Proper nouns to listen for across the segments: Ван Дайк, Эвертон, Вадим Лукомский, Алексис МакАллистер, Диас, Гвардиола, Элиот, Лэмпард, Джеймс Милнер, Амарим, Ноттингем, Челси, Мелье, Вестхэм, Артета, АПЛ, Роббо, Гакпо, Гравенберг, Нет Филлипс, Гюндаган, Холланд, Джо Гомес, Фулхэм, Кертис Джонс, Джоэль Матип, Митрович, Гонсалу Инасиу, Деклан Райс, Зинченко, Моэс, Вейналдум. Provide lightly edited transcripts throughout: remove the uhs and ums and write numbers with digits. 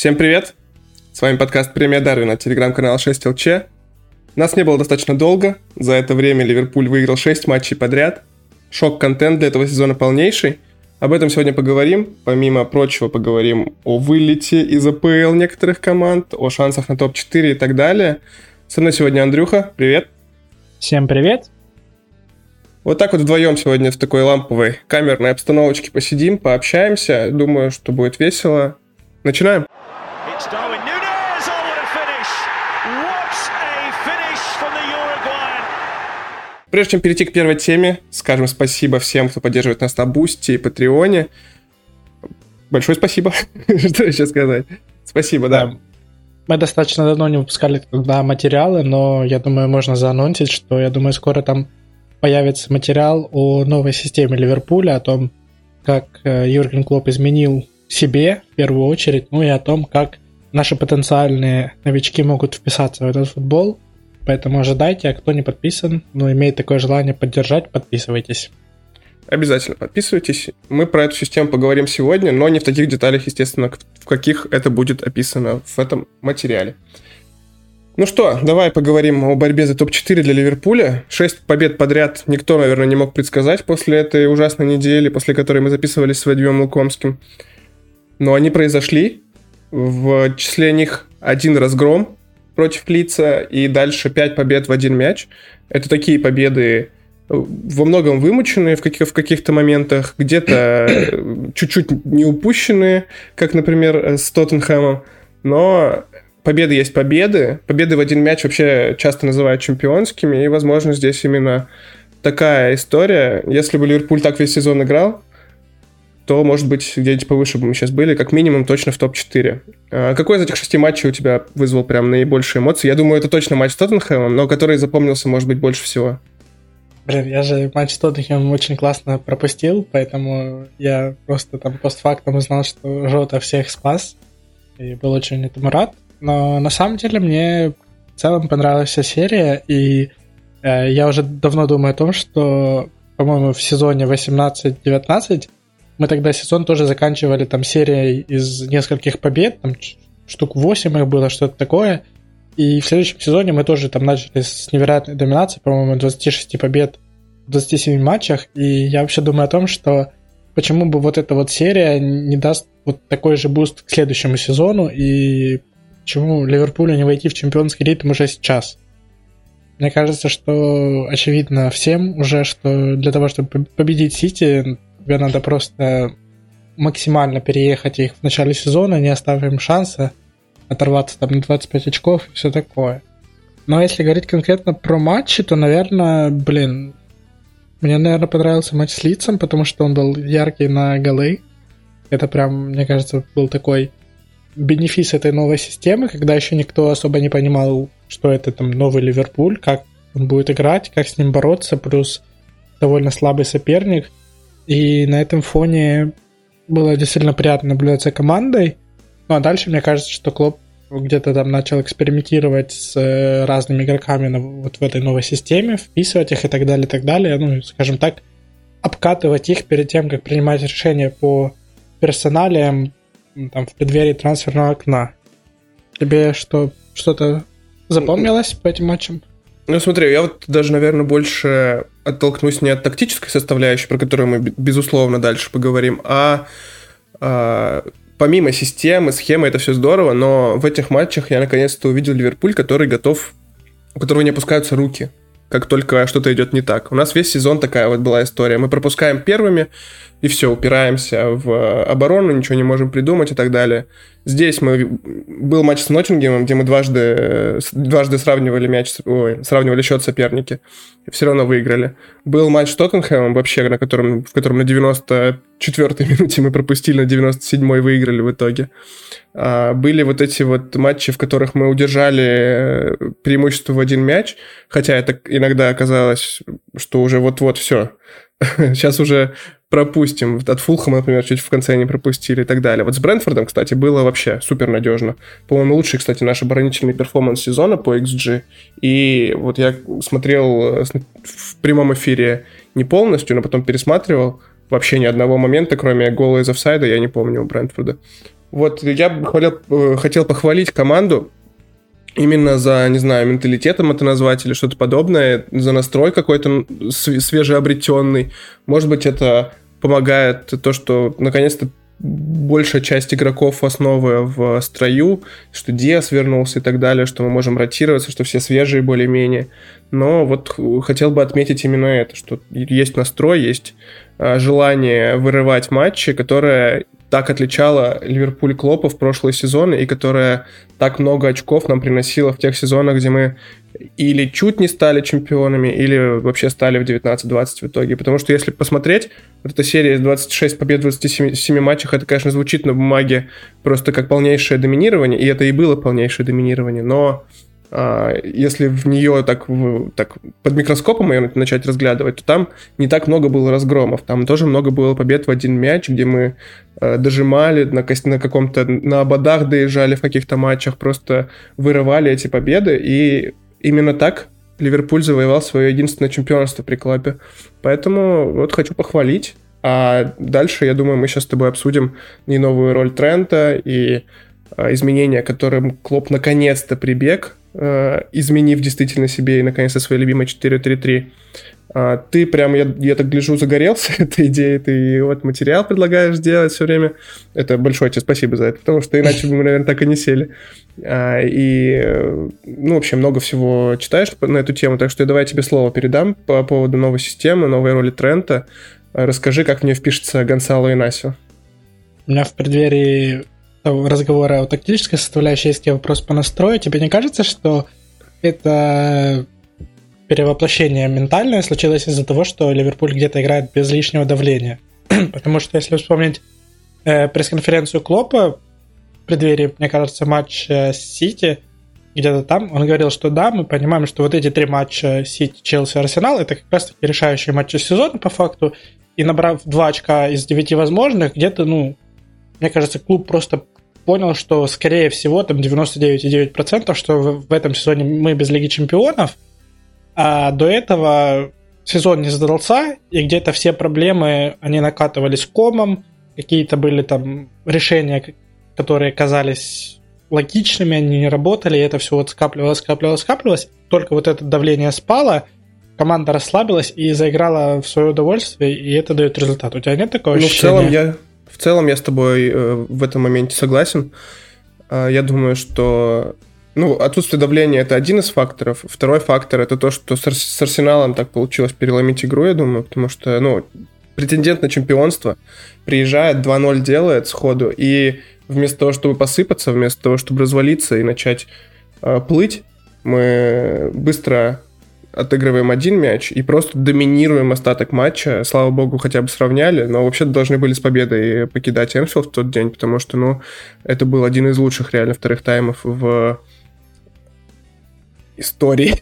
Всем привет! С вами подкаст «Премия Дарвина», телеграм-канал 6LC. Нас не было достаточно долго. За это время Ливерпуль выиграл 6 матчей подряд. Шок-контент для этого сезона полнейший. Об этом сегодня поговорим. Помимо прочего, поговорим о вылете из АПЛ некоторых команд, о шансах на топ-4 и так далее. Со мной сегодня Андрюха. Привет! Всем привет! Вот так вот вдвоем сегодня в такой ламповой камерной обстановочке посидим, пообщаемся. Думаю, что будет весело. Начинаем! Прежде чем перейти к первой теме, скажем спасибо всем, кто поддерживает нас на Бусти и Патреоне. Большое спасибо. Что еще сказать? Спасибо, да. Мы достаточно давно не выпускали тогда материалы, но я думаю, можно заанонсить, что я думаю, скоро там появится материал о новой системе Ливерпуля, о том, как Юрген Клопп изменил себе в первую очередь, ну и о том, как наши потенциальные новички могут вписаться в этот футбол. Поэтому ожидайте, а кто не подписан, но имеет такое желание поддержать, подписывайтесь. Обязательно подписывайтесь. Мы про эту систему поговорим сегодня, но не в таких деталях, естественно, в каких это будет описано в этом материале. Ну что, давай поговорим о борьбе за топ-4 для Ливерпуля. 6 побед подряд никто, наверное, не мог предсказать после этой ужасной недели, после которой мы записывались с Вадимом Лукомским. Но они произошли. В числе них один разгром против Лидса, и дальше 5 побед в один мяч. Это такие победы, во многом вымученные в каких-то моментах, где-то чуть-чуть не упущенные, как, например, с Тоттенхэмом. Но победы есть победы. Победы в один мяч вообще часто называют чемпионскими, и, возможно, здесь именно такая история. Если бы Ливерпуль так весь сезон играл, то, может быть, где-нибудь повыше бы мы сейчас были, как минимум точно в топ-4. Какой из этих 6 матчей у тебя вызвал прям наибольшие эмоции? Я думаю, это точно матч с Тоттенхэмом, но который запомнился, может быть, больше всего. Блин, я же матч с Тоттенхэмом очень классно пропустил, поэтому я просто там постфактум узнал, что Жота всех спас, и был очень этому рад. Но на самом деле мне в целом понравилась вся серия, и я уже давно думаю о том, что, по-моему, в сезоне 18-19 мы тогда сезон тоже заканчивали там серией из нескольких побед, там штук 8 их было, что-то такое. И в следующем сезоне мы тоже там начали с невероятной доминации, по-моему, 26 побед в 27 матчах. И я вообще думаю о том, что почему бы вот эта вот серия не даст вот такой же буст к следующему сезону, и почему Ливерпулю не войти в чемпионский ритм уже сейчас. Мне кажется, что очевидно всем уже, что для того, чтобы победить Сити, тебе надо просто максимально переехать их в начале сезона, не оставим шанса оторваться там на 25 очков и все такое. Но если говорить конкретно про матчи, то, наверное, мне, наверное, понравился матч с Лидсом, потому что он был яркий на голы. Это прям, мне кажется, был такой бенефис этой новой системы, когда еще никто особо не понимал, что это там новый Ливерпуль, как он будет играть, как с ним бороться, плюс довольно слабый соперник. И на этом фоне было действительно приятно наблюдать за командой. Ну а дальше, мне кажется, что Клопп где-то там начал экспериментировать с разными игроками вот в этой новой системе, вписывать их и так далее, и так далее. Ну, скажем так, обкатывать их перед тем, как принимать решения по персоналиям там, в преддверии трансферного окна. Тебе что-то запомнилось по этим матчам? Ну, смотри, я вот даже, наверное, больше оттолкнусь не от тактической составляющей, про которую мы, безусловно, дальше поговорим, а помимо системы, схемы, это все здорово, но в этих матчах я наконец-то увидел Ливерпуль, который готов, у которого не опускаются руки, как только что-то идет не так. У нас весь сезон такая вот была история. Мы пропускаем первыми, и все, упираемся в оборону, ничего не можем придумать и так далее. Здесь был матч с Ноттингемом, где мы дважды сравнивали счет соперники. И все равно выиграли. Был матч с Тоттенхэмом вообще, в котором на 94-й минуте мы пропустили, на 97-й выиграли в итоге. Были вот эти вот матчи, в которых мы удержали преимущество в один мяч, хотя это иногда оказалось, что уже вот-вот все. Сейчас уже пропустим. От Фулхэма, например, чуть в конце не пропустили и так далее. Вот с Брентфордом, кстати, было вообще супер надежно. По-моему, лучший, кстати, наш оборонительный перформанс сезона по XG. И вот я смотрел в прямом эфире не полностью, но потом пересматривал. Вообще ни одного момента, кроме гола из офсайда, я не помню у Брентфорда. Вот я бы хотел похвалить команду именно за, не знаю, менталитетом это назвать или что-то подобное, за настрой какой-то свежеобретенный. Может быть, это помогает то, что наконец-то большая часть игроков основы в строю, что Диас вернулся и так далее, что мы можем ротироваться, что все свежие более-менее. Но вот хотел бы отметить именно это, что есть настрой, есть желание вырывать матчи, которое так отличало Ливерпуль Клоппа в прошлые сезоны и которая так много очков нам приносила в тех сезонах, где мы или чуть не стали чемпионами, или вообще стали в 19-20 в итоге. Потому что если посмотреть, вот эта серия из 26 побед в 27 матчах, это, конечно, звучит на бумаге просто как полнейшее доминирование, и это и было полнейшее доминирование, но если в нее так под микроскопом ее начать разглядывать, то там не так много было разгромов, там тоже много было побед в один мяч, где мы дожимали на ободах доезжали в каких-то матчах, просто вырывали эти победы, и именно так Ливерпуль завоевал свое единственное чемпионство при Клопе. Поэтому вот хочу похвалить, а дальше, я думаю, мы сейчас с тобой обсудим и новую роль Трента, и изменения, которым Клопп наконец-то прибег, изменив действительно себе и наконец-то свои любимые 4-3-3. Ты прям, я так гляжу, загорелся этой идеей, ты вот материал предлагаешь делать все время. Это большое тебе спасибо за это, потому что иначе бы мы, наверное, так и не сели. И, вообще много всего читаешь на эту тему, так что давай я тебе слово передам по поводу новой системы, новой роли Трента. Расскажи, как в нее впишется Гонсалу Инасиу. У меня в преддверии разговора о тактической составляющей есть вопрос по настрою. Тебе не кажется, что это перевоплощение ментальное случилось из-за того, что Ливерпуль где-то играет без лишнего давления? Потому что, если вспомнить пресс-конференцию Клоппа в преддверии, мне кажется, матча с Сити, где-то там, он говорил, что да, мы понимаем, что вот эти три матча Сити, Челси, Арсенал, это как раз таки решающие матчи сезона по факту, и набрав 2 очка из 9 возможных, где-то, мне кажется, клуб просто понял, что, скорее всего, там 99,9%, что в этом сезоне мы без Лиги Чемпионов, а до этого сезон не задался, и где-то все проблемы, они накатывались комом, какие-то были там решения, которые казались логичными, они не работали, и это все вот скапливалось. Только вот это давление спало, команда расслабилась и заиграла в свое удовольствие, и это дает результат. У тебя нет такого ощущения? В целом я с тобой в этом моменте согласен. Я думаю, что отсутствие давления – это один из факторов. Второй фактор – это то, что с Арсеналом так получилось переломить игру, я думаю, потому что претендент на чемпионство приезжает, 2-0 делает сходу, и вместо того, чтобы посыпаться, вместо того, чтобы развалиться и начать плыть, мы быстро отыгрываем один мяч и просто доминируем остаток матча. Слава богу, хотя бы сравняли, но вообще-то должны были с победой покидать Энфилд в тот день, потому что, это был один из лучших реально вторых таймов в истории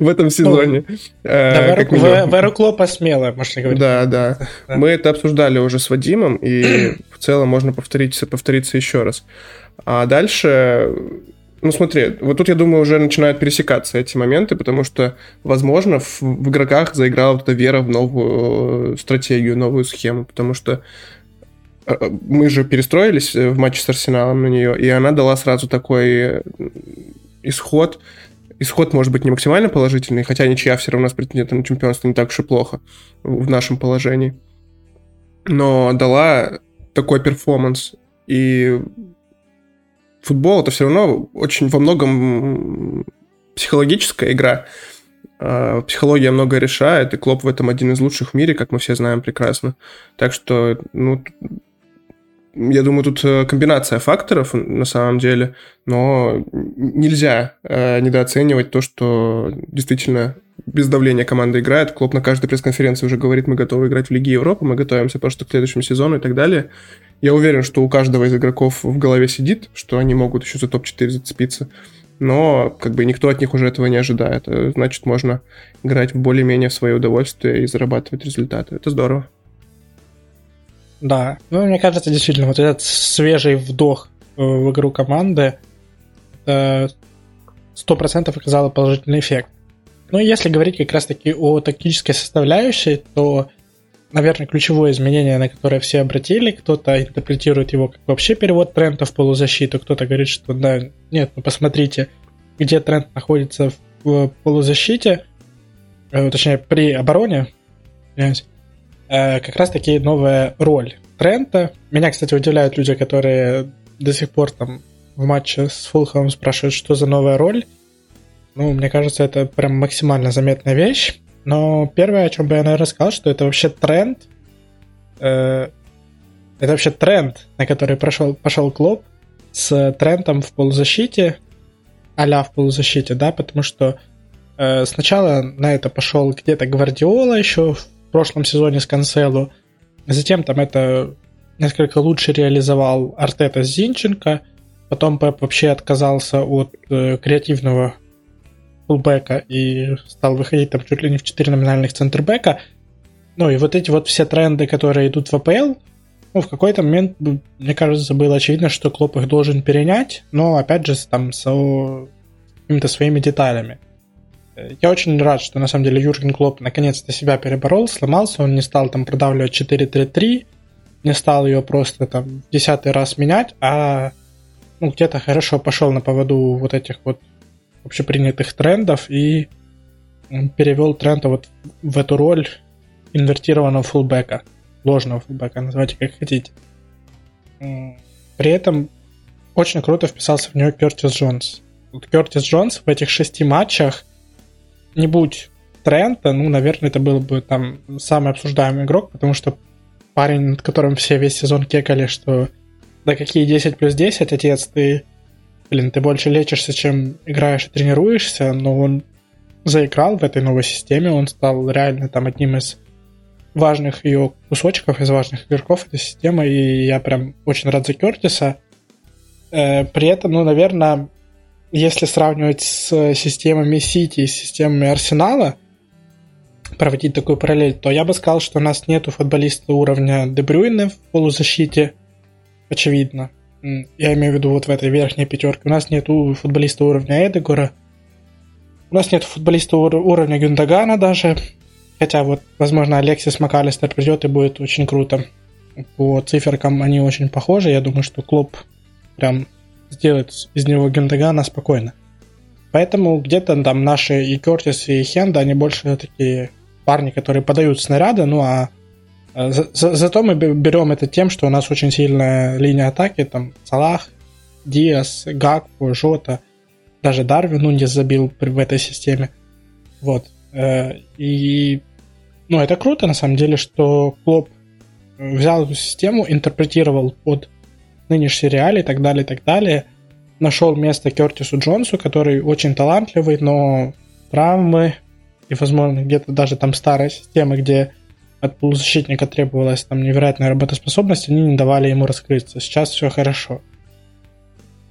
в этом сезоне. В эру Клопа смело, можно говорить. Да. Мы это обсуждали уже с Вадимом, и в целом можно повториться еще раз. А дальше... Смотри, вот тут, я думаю, уже начинают пересекаться эти моменты, потому что, возможно, в игроках заиграла вот эта вера в новую стратегию, новую схему, потому что мы же перестроились в матче с Арсеналом на нее, и она дала сразу такой исход. Исход может быть не максимально положительный, хотя ничья все равно с претендентом на чемпионство не так уж и плохо в нашем положении. Но дала такой перформанс, и... Футбол это все равно очень во многом психологическая игра. Психология многое решает, и Клопп в этом один из лучших в мире, как мы все знаем прекрасно. Так что, я думаю, тут комбинация факторов на самом деле, но нельзя недооценивать то, что действительно без давления команда играет. Клопп на каждой пресс-конференции уже говорит, мы готовы играть в Лиге Европы, мы готовимся просто к следующему сезону и так далее. Я уверен, что у каждого из игроков в голове сидит, что они могут еще за топ-4 зацепиться, но никто от них уже этого не ожидает. Значит, можно играть более-менее в свое удовольствие и зарабатывать результаты. Это здорово. Да, мне кажется, действительно, вот этот свежий вдох в игру команды 100% оказало положительный эффект. Если говорить как раз-таки о тактической составляющей, то наверное, ключевое изменение, на которое все обратили. Кто-то интерпретирует его как вообще перевод Трента в полузащиту, кто-то говорит, что да, нет, ну посмотрите, где Трент находится в полузащите, точнее, при обороне, как раз-таки новая роль Трента. Меня, кстати, удивляют люди, которые до сих пор там в матче с Фулхэмом спрашивают, что за новая роль. Ну, мне кажется, это прям максимально заметная вещь. Но первое, о чем бы я, наверное, сказал, что это вообще тренд. Это вообще тренд, на который пошел Клопп с Трентом в полузащите, а-ля в полузащите, да, потому что сначала на это пошел где-то Гвардиола еще в прошлом сезоне с Канселу, затем там это несколько лучше реализовал Артета с Зинченко, потом Пеп вообще отказался от креативного фулбэка и стал выходить там чуть ли не в 4 номинальных центрбэка. Ну и вот эти вот все тренды, которые идут в АПЛ, ну в какой-то момент, мне кажется, было очевидно, что Клопп их должен перенять, но опять же там с какими-то своими деталями. Я очень рад, что на самом деле Юрген Клопп наконец-то себя переборол, сломался, он не стал там продавливать 4-3-3, не стал ее просто там в 10-й раз менять, а ну, где-то хорошо пошел на поводу вот этих вот общепринятых трендов и перевел Трента вот в эту роль инвертированного фулбэка, ложного фулбэка, называйте как хотите. При этом очень круто вписался в нее Кертис Джонс. Вот Кертис Джонс в этих 6 матчах, не будь Трента, ну, наверное, это был бы там самый обсуждаемый игрок, потому что парень, над которым все весь сезон кекали, что да какие 10 плюс 10, отец, ты больше лечишься, чем играешь и тренируешься, но он заиграл в этой новой системе, он стал реально там одним из важных ее кусочков, из важных игроков этой системы, и я прям очень рад за Кертиса. При этом, ну, наверное, если сравнивать с системами Сити и с системами Арсенала, проводить такую параллель, то я бы сказал, что у нас нету футболиста уровня Де Брюйне в полузащите, очевидно. Я имею в виду вот в этой верхней пятерке. У нас нету футболиста уровня Эдегора. У нас нету футболиста уровня Гюндагана даже. Хотя вот, возможно, Алексис МакАллистер придет и будет очень круто. По циферкам они очень похожи. Я думаю, что Клопп прям сделает из него Гюндагана спокойно. Поэтому где-то там наши и Кертис, и Хенда, они больше такие парни, которые подают снаряды, ну а зато мы берем это тем, что у нас очень сильная линия атаки, там Салах, Диас, Гакпо, Жота, даже Дарвин Нуньеш забил в этой системе. Вот. И ну, это круто, на самом деле, что Клопп взял эту систему, интерпретировал под нынешние реалии и так далее, нашел место Кертису Джонсу, который очень талантливый, но травмы и, возможно, где-то даже там старая система, где от полузащитника требовалась там невероятная работоспособность, они не давали ему раскрыться. Сейчас все хорошо.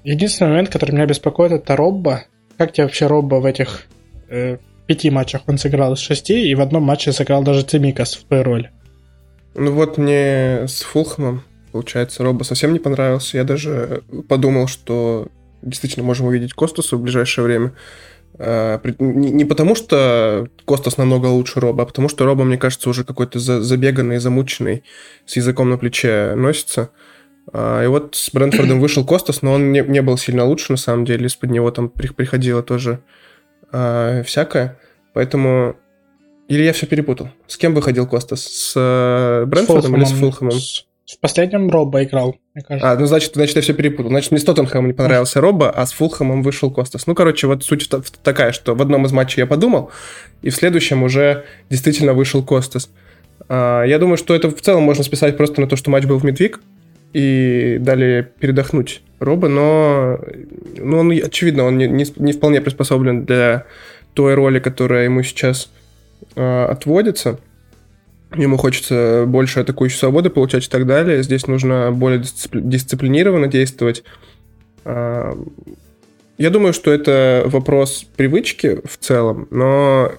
Единственный момент, который меня беспокоит, это Роббо. Как тебе вообще Роббо в этих 5 матчах? Он сыграл из 6, и в одном матче сыграл даже Цимикас в той роли. Ну вот мне с Фулхэмом, получается, Роббо совсем не понравился. Я даже подумал, что действительно можем увидеть Костаса в ближайшее время. Не потому, что Костас намного лучше Роббо, а потому, что Роббо, мне кажется, уже какой-то забеганный, замученный, с языком на плече носится. И вот с Брентфордом вышел Костас, но он не был сильно лучше, на самом деле. Из-под него там приходило тоже всякое. Поэтому... Или я все перепутал. С кем выходил Костас? С Брентфордом или с Фулхэмом? В последнем Роббо играл, мне кажется. А, ну, значит, я все перепутал. Значит, мне с Тоттенхэмом не понравился Роббо, а с Фулхэмом вышел Костас. Ну, короче, вот суть такая, что в одном из матчей я подумал, и в следующем уже действительно вышел Костас. Я думаю, что это в целом можно списать просто на то, что матч был в мидвик, и дали передохнуть Роббо, но ну, он, очевидно, он не вполне приспособлен для той роли, которая ему сейчас отводится. Ему хочется больше атакующей свободы получать и так далее. Здесь нужно более дисциплинированно действовать. Я думаю, что это вопрос привычки в целом, но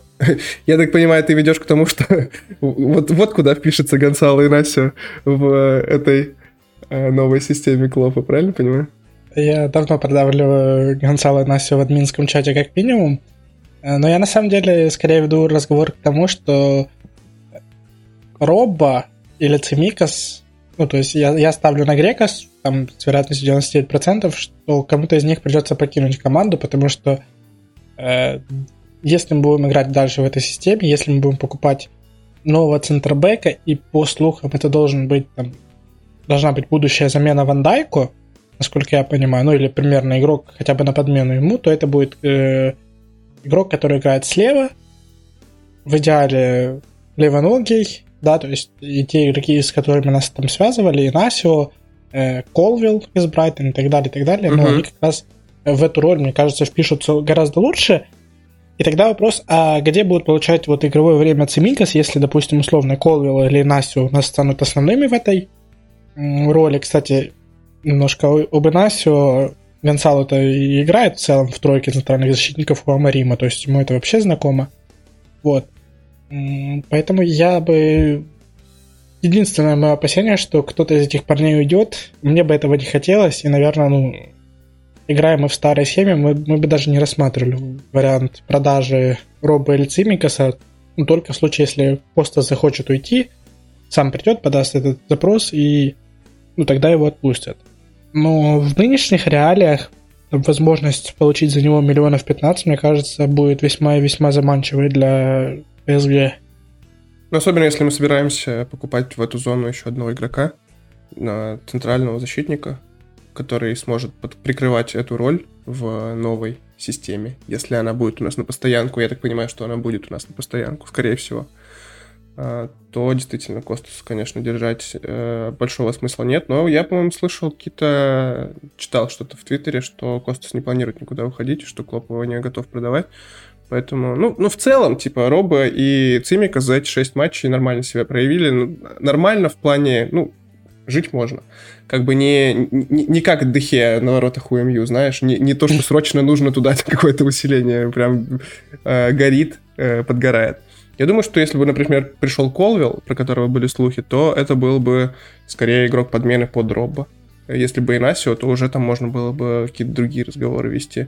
я так понимаю, ты ведешь к тому, что вот куда впишется Гонсалу Инасиу в этой новой системе Клоппа, правильно понимаю? Я давно продавливаю Гонсалу Инасиу в админском чате как минимум, но я на самом деле скорее веду разговор к тому, что Роббо или Цимикас, ну, то есть я ставлю на Грека там, с вероятностью 99%, что кому-то из них придется покинуть команду, потому что если мы будем играть дальше в этой системе, если мы будем покупать нового центрбэка, и по слухам это должен быть, там, должна быть будущая замена Ван Дайку, насколько я понимаю, ну или примерно игрок хотя бы на подмену ему, то это будет игрок, который играет слева, в идеале левоногий, да, то есть и те игроки, с которыми нас там связывали, Инасио, Колвилл из Брайтона и так далее, но они как раз в эту роль, мне кажется, впишутся гораздо лучше. И тогда вопрос, а где будут получать вот игровое время Цимикас, если, допустим, условно Колвилл или Инасио у нас станут основными в этой роли. Кстати, немножко об Инасио. Гонсалу-то и играет в целом в тройке центральных защитников у Амарима, то есть ему это вообще знакомо. Вот. Поэтому я бы... Единственное мое опасение, что кто-то из этих парней уйдет, мне бы этого не хотелось, и, наверное, ну... Играем мы в старой схеме, мы бы даже не рассматривали вариант продажи Роббо или Цимикаса, ну, только в случае, если Костас захочет уйти, сам придет, подаст этот запрос, и ну, тогда его отпустят. Но в нынешних реалиях возможность получить за него 15 миллионов, мне кажется, будет весьма и весьма заманчивой для ПСГ. Ну, особенно, если мы собираемся покупать в эту зону еще одного игрока, центрального защитника, который сможет прикрывать эту роль в новой системе. Если она будет у нас на постоянку, я так понимаю, что она будет у нас на постоянку, скорее всего, то действительно Костас, конечно, держать большого смысла нет. Но я, по-моему, слышал какие-то... Читал что-то в Твиттере, что Костас не планирует никуда уходить, что Клопп его не готов продавать. Поэтому, ну в целом, типа, Роббо и Цимикас за эти 6 матчей нормально себя проявили. Ну, нормально в плане... Ну, жить можно. Как бы не как Дехе на воротах у МЮ, знаешь, не то, что срочно нужно туда какое-то усиление, прям горит, подгорает. Я думаю, что если бы, например, пришел Колвилл, про которого были слухи, то это был бы скорее игрок подмены под Роббо. Если бы Инасио, то уже там можно было бы какие-то другие разговоры вести.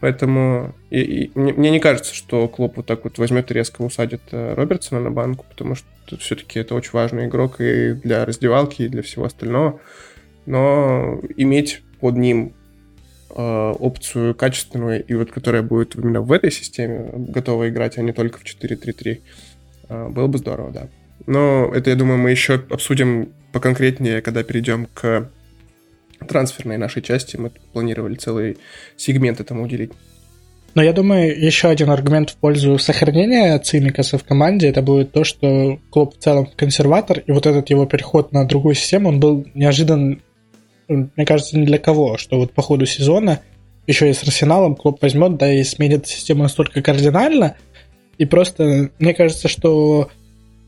Поэтому мне не кажется, что Клопп вот так вот возьмет и резко усадит Робертсона на банку, потому что все-таки это очень важный игрок и для раздевалки, и для всего остального. Но иметь под ним опцию качественную, и вот которая будет именно в этой системе готова играть, а не только в 4-3-3, было бы здорово, да. Но это, я думаю, мы еще обсудим поконкретнее, когда перейдем к... трансферной нашей части, мы планировали целый сегмент этому уделить. Но я думаю, еще один аргумент в пользу сохранения Цимикаса в команде, это будет то, что Клопп в целом консерватор, и вот этот его переход на другую систему, он был неожидан, мне кажется, ни для кого, что вот по ходу сезона, еще и с Арсеналом Клопп возьмет, да и сменит систему настолько кардинально, и просто, мне кажется, что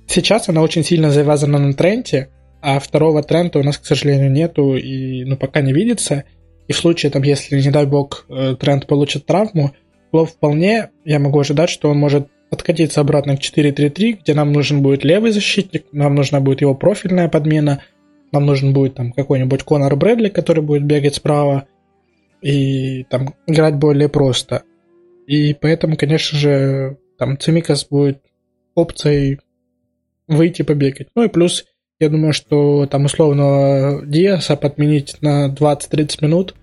сейчас она очень сильно завязана на Тренте, а второго Трента у нас, к сожалению, нету, и ну, пока не видится. И в случае, там, если, не дай бог, Трент получит травму, Клопп вполне, я могу ожидать, что он может откатиться обратно к 4-3-3, где нам нужен будет левый защитник, нам нужна будет его профильная подмена, нам нужен будет там какой-нибудь Конор Брэдли, который будет бегать справа и там играть более просто. И поэтому, конечно же, там Цимикас будет опцией выйти побегать. Ну и плюс... Я думаю, что там условно Диаса подменить на 20-30 минут,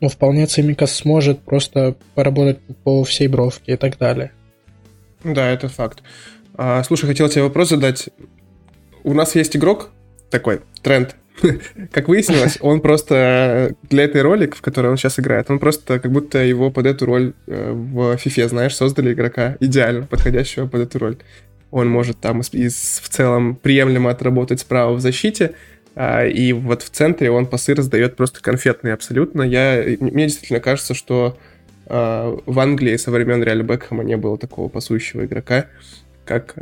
ну, вполне Цимикас сможет просто поработать по всей бровке и так далее. Да, это факт. Слушай, хотел тебе вопрос задать. У нас есть игрок такой, Трент. Как выяснилось, он просто для этой роли, в которой он сейчас играет, он просто как будто его под эту роль в FIFA, знаешь, создали игрока идеально подходящего под эту роль. Он может там в целом приемлемо отработать справа в защите, и вот в центре он пасы раздает просто конфетные абсолютно. Мне действительно кажется, что в Англии со времен Реаля Бекхэма не было такого пасующего игрока, как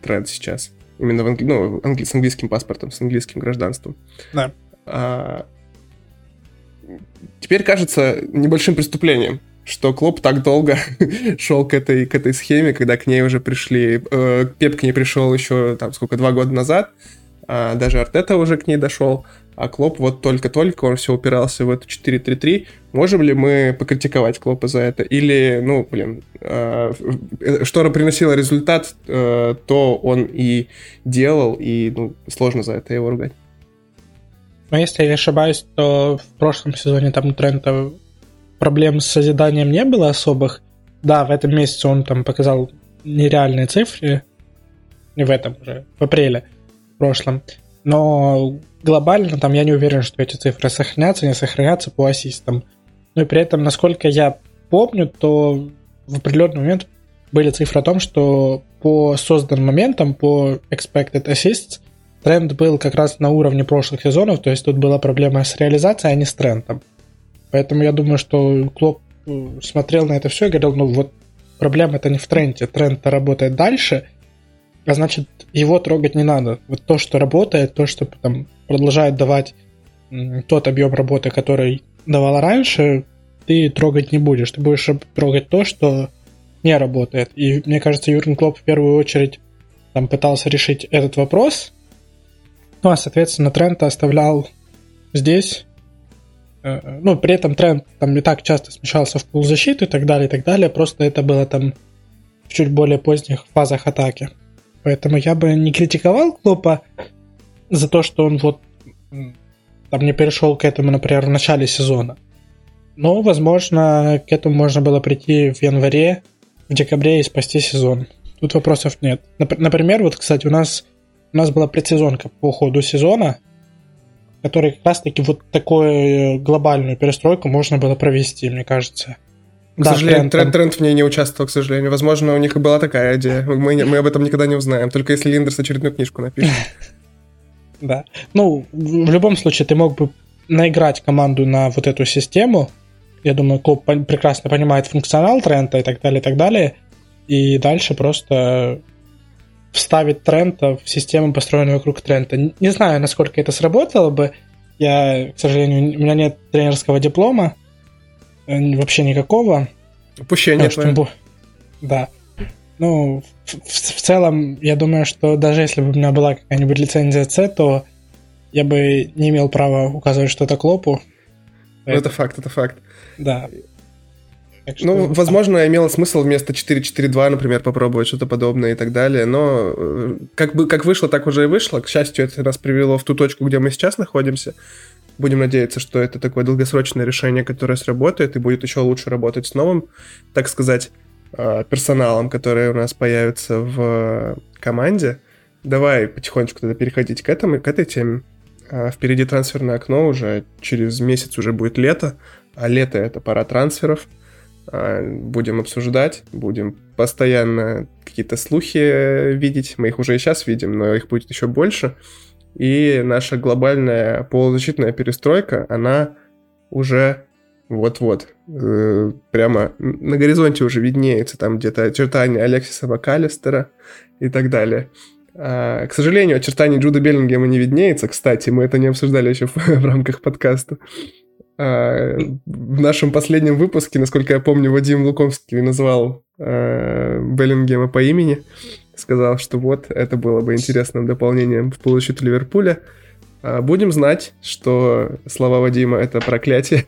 Трент сейчас. Именно в Англии, ну, с английским паспортом, с английским гражданством. Да. Теперь кажется небольшим преступлением, что Клопп так долго шел к этой схеме, когда к ней уже пришли... Пеп к ней пришел еще, 2 года назад, даже Артета уже к ней дошел, а Клопп вот только-только, он все упирался в эту 4-3-3. Можем ли мы покритиковать Клоппа за это? Или, ну, блин, что приносило результат, то он и делал, и ну, сложно за это его ругать. Но если я не ошибаюсь, то в прошлом сезоне там у Трента проблем с созиданием не было особых. Да, в этом месяце он там показал нереальные цифры, не в этом уже, в апреле в прошлом. Но глобально там я не уверен, что эти цифры сохранятся, не сохранятся по ассистам. Ну и при этом, насколько я помню, то в определенный момент были цифры о том, что по созданным моментам, по expected assists, Трент был как раз на уровне прошлых сезонов, то есть тут была проблема с реализацией, а не с Трентом. Поэтому я думаю, что Клопп смотрел на это все и говорил, ну вот проблема-то не в Тренте, Трент-то работает дальше, а значит его трогать не надо. Вот то, что работает, то, что там, продолжает давать тот объем работы, который давала раньше, ты трогать не будешь, ты будешь трогать то, что не работает. И мне кажется, Юрген Клопп в первую очередь там, пытался решить этот вопрос. Ну, а, соответственно, Трента оставлял здесь. Ну, при этом Трент там не так часто смещался в полузащиту и так далее. Просто это было там в чуть более поздних фазах атаки. Поэтому я бы не критиковал Клоппа за то, что он вот там не перешел к этому, например, в начале сезона. Но, возможно, к этому можно было прийти в январе, в декабре и спасти сезон. Тут вопросов нет. Например, вот, кстати, у нас была предсезонка по ходу сезона, который как раз-таки вот такую глобальную перестройку можно было провести, мне кажется. К сожалению, Трент в ней не участвовал, к сожалению. Возможно, у них и была такая идея. Мы об этом никогда не узнаем, только если Линдерс очередную книжку напишет. Да. Ну, в любом случае, ты мог бы наиграть команду на вот эту систему. Я думаю, Клопп прекрасно понимает функционал Трента и так далее, и так далее. И дальше просто вставить Трента в систему, построенную вокруг Трента. Не знаю, насколько это сработало бы. Я, к сожалению, у меня нет тренерского диплома. Вообще никакого. Упущение. Да. Ну, в целом, я думаю, что даже если бы у меня была какая-нибудь лицензия С, то я бы не имел права указывать что-то Клоппу. Это факт. Да. Ну, возможно, имело смысл вместо 4-4-2, например, попробовать что-то подобное и так далее, но как вышло, так уже и вышло. К счастью, это нас привело в ту точку, где мы сейчас находимся. Будем надеяться, что это такое долгосрочное решение, которое сработает и будет еще лучше работать с новым, так сказать, персоналом, который у нас появится в команде. Давай потихонечку тогда переходить к этой теме. Впереди трансферное окно уже, через месяц уже будет лето, а лето — это пора трансферов. Будем обсуждать, будем постоянно какие-то слухи видеть. Мы их уже и сейчас видим, но их будет еще больше. И наша глобальная полузащитная перестройка, она уже вот-вот. Прямо на горизонте уже виднеется там где-то очертания Алексиса МакАллистера и так далее. К сожалению, очертания Джуда Беллингема не виднеется. Кстати, мы это не обсуждали еще в рамках подкаста. В нашем последнем выпуске, насколько я помню, Вадим Лукомский назвал Беллингема по имени. Сказал, что вот, это было бы интересным дополнением в полузащиту Ливерпуля. Будем знать, что слова Вадима — это проклятие,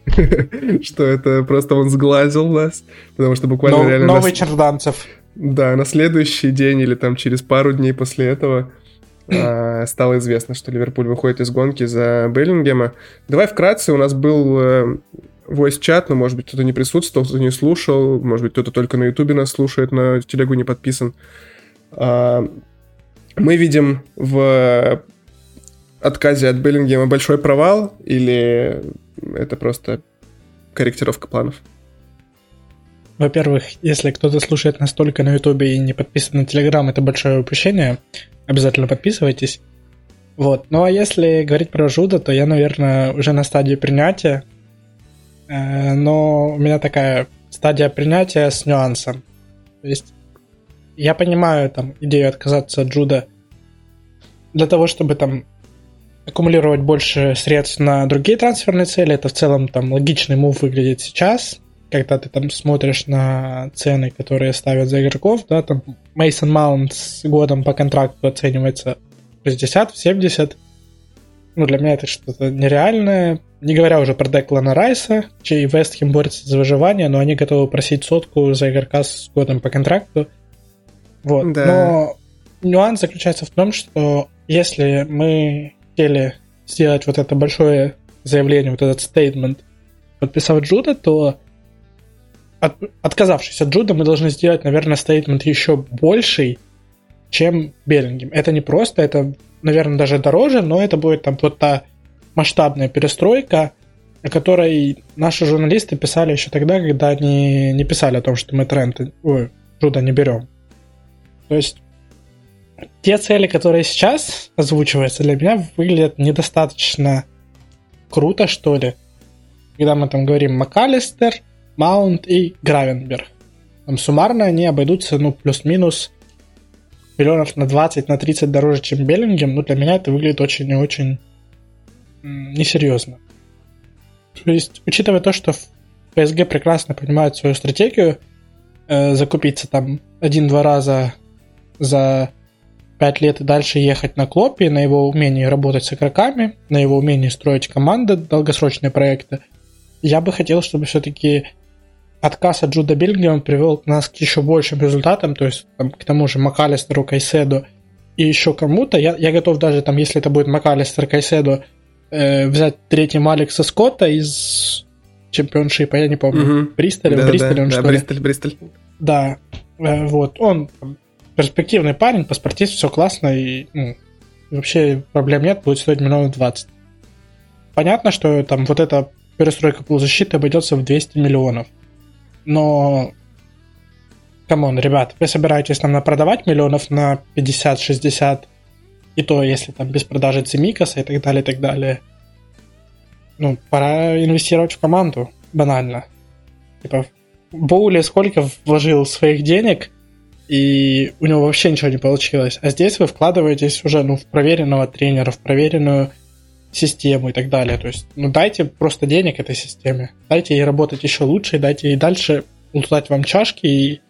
что это просто он сглазил нас, потому что буквально реально... Новый Черданцев. Да, на следующий день или там через пару дней после этого... стало известно, что Ливерпуль выходит из гонки за Беллингема. Давай вкратце, у нас был voice-чат, но, может быть, кто-то не присутствовал, кто-то не слушал, может быть, кто-то только на Ютубе нас слушает, на телегу не подписан. Мы видим в отказе от Беллингема большой провал, или это просто корректировка планов? Во-первых, если кто-то слушает нас только на Ютубе и не подписан на Телеграм, это большое упущение. Обязательно подписывайтесь. Вот. Ну а если говорить про Жуда, то я, наверное, уже на стадии принятия. Но у меня такая стадия принятия с нюансом. То есть я понимаю там идею отказаться от Джуда для того, чтобы там аккумулировать больше средств на другие трансферные цели. Это в целом там логичный мув выглядит сейчас, когда ты там смотришь на цены, которые ставят за игроков, да, там Мейсон Маунт с годом по контракту оценивается 60-70, Ну, для меня это что-то нереальное. Не говоря уже про Деклана Райса, чей Вест Хэм борется за выживание, но они готовы просить 100 за игрока с годом по контракту. Вот. Да. Но нюанс заключается в том, что если мы хотели сделать вот это большое заявление, вот этот стейтмент, подписав Джуда, то отказавшись от Джуда, мы должны сделать, наверное, стейтмент еще больший, чем Беллингем. Это не просто, это, наверное, даже дороже, но это будет там вот та масштабная перестройка, о которой наши журналисты писали еще тогда, когда они не писали о том, что мы Джуда не берем. То есть те цели, которые сейчас озвучиваются, для меня выглядят недостаточно круто, что ли. Когда мы там говорим МакАллистер, Маунт и Гравенберг. Там суммарно они обойдутся, ну, плюс-минус миллионов на 20, на 30 дороже, чем Беллингем. Ну, для меня это выглядит очень и очень несерьезно. То есть, учитывая то, что ПСГ прекрасно понимает свою стратегию, закупиться там 1-2 раза за 5 лет и дальше ехать на Клоппе, на его умении работать с игроками, на его умении строить команды, долгосрочные проекты, я бы хотел, чтобы все-таки отказ от Джуда Беллингема привел нас к еще большим результатам, то есть там, к тому же МакАллистеру, Кайседо и еще кому-то. Я готов даже, там, если это будет МакАллистер, Кайседо, взять третьим Алекса Скотта из чемпионшипа, я не помню, Бристоль. Да, вот, он там, перспективный парень, по спортисту все классно, и вообще проблем нет, будет стоить $20 миллионов. Понятно, что там вот эта перестройка полузащиты обойдется в $200 миллионов. Но, камон, ребят, вы собираетесь там напродавать миллионов на 50-60, и то, если там без продажи Цимикаса и так далее, и так далее. Ну, пора инвестировать в команду, банально. Типа, Боули сколько вложил своих денег, и у него вообще ничего не получилось. А здесь вы вкладываетесь уже, ну, в проверенного тренера, в проверенную систему и так далее. То есть, ну, дайте просто денег этой системе. Дайте ей работать еще лучше, дайте ей дальше лутать вам чашки и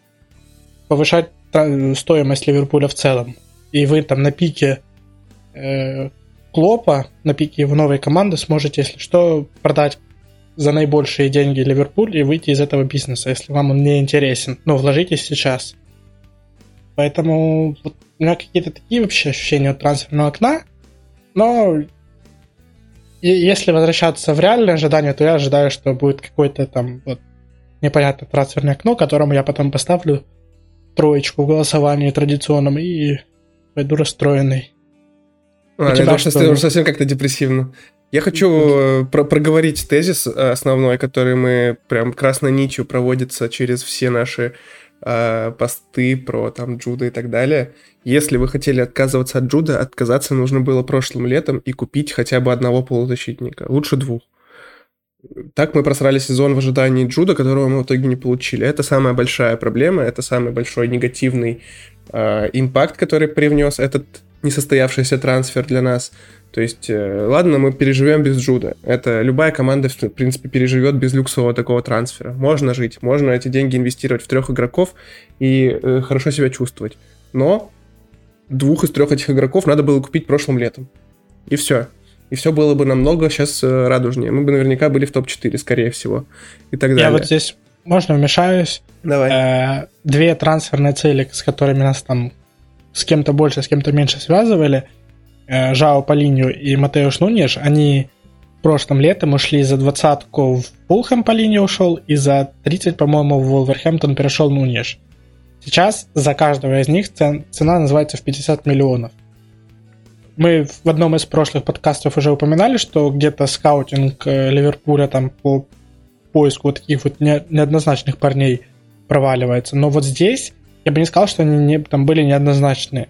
повышать стоимость Ливерпуля в целом. И вы там на пике Клопа, на пике его новой команды сможете, если что, продать за наибольшие деньги Ливерпуль и выйти из этого бизнеса, если вам он не интересен. Но вложитесь сейчас. Поэтому вот, у меня какие-то такие вообще ощущения от трансферного окна. Но если возвращаться в реальные ожидания, то я ожидаю, что будет какое-то там вот непонятное трансферное окно, которому я потом поставлю 3 в голосовании традиционном и пойду расстроенный. Я думаю, что совсем как-то депрессивно. Я хочу проговорить тезис основной, который мы прям красной нитью проводится через все наши посты про там Джуда и так далее. Если вы хотели отказываться от Джуда, отказаться нужно было прошлым летом и купить хотя бы одного полузащитника. Лучше 2. Так мы просрали сезон в ожидании Джуда, которого мы в итоге не получили. Это самая большая проблема, это самый большой негативный импакт, который привнес этот несостоявшийся трансфер для нас. То есть, ладно, мы переживем без Джуда. Это любая команда, в принципе, переживет без люксового такого трансфера. Можно жить, можно эти деньги инвестировать в 3 игроков и хорошо себя чувствовать. Но 2 из 3 этих игроков надо было купить прошлым летом. И все. И все было бы намного сейчас радужнее. Мы бы наверняка были в топ-4, скорее всего. И так далее. Я вот здесь, можно, вмешаюсь? Давай. 2 трансферные цели, с которыми нас там с кем-то больше, с кем-то меньше связывали, Жао Полиньо и Матеуш Нуньеш, они прошлым летом ушли за 20 в Фулхэм, Полиньо ушел, и за 30, по-моему, в Вулверхэмптон перешел Нуньеш. Сейчас за каждого из них цена называется в 50 миллионов. Мы в одном из прошлых подкастов уже упоминали, что где-то скаутинг Ливерпуля там по поиску вот таких вот неоднозначных парней проваливается. Но вот здесь я бы не сказал, что они там были неоднозначные.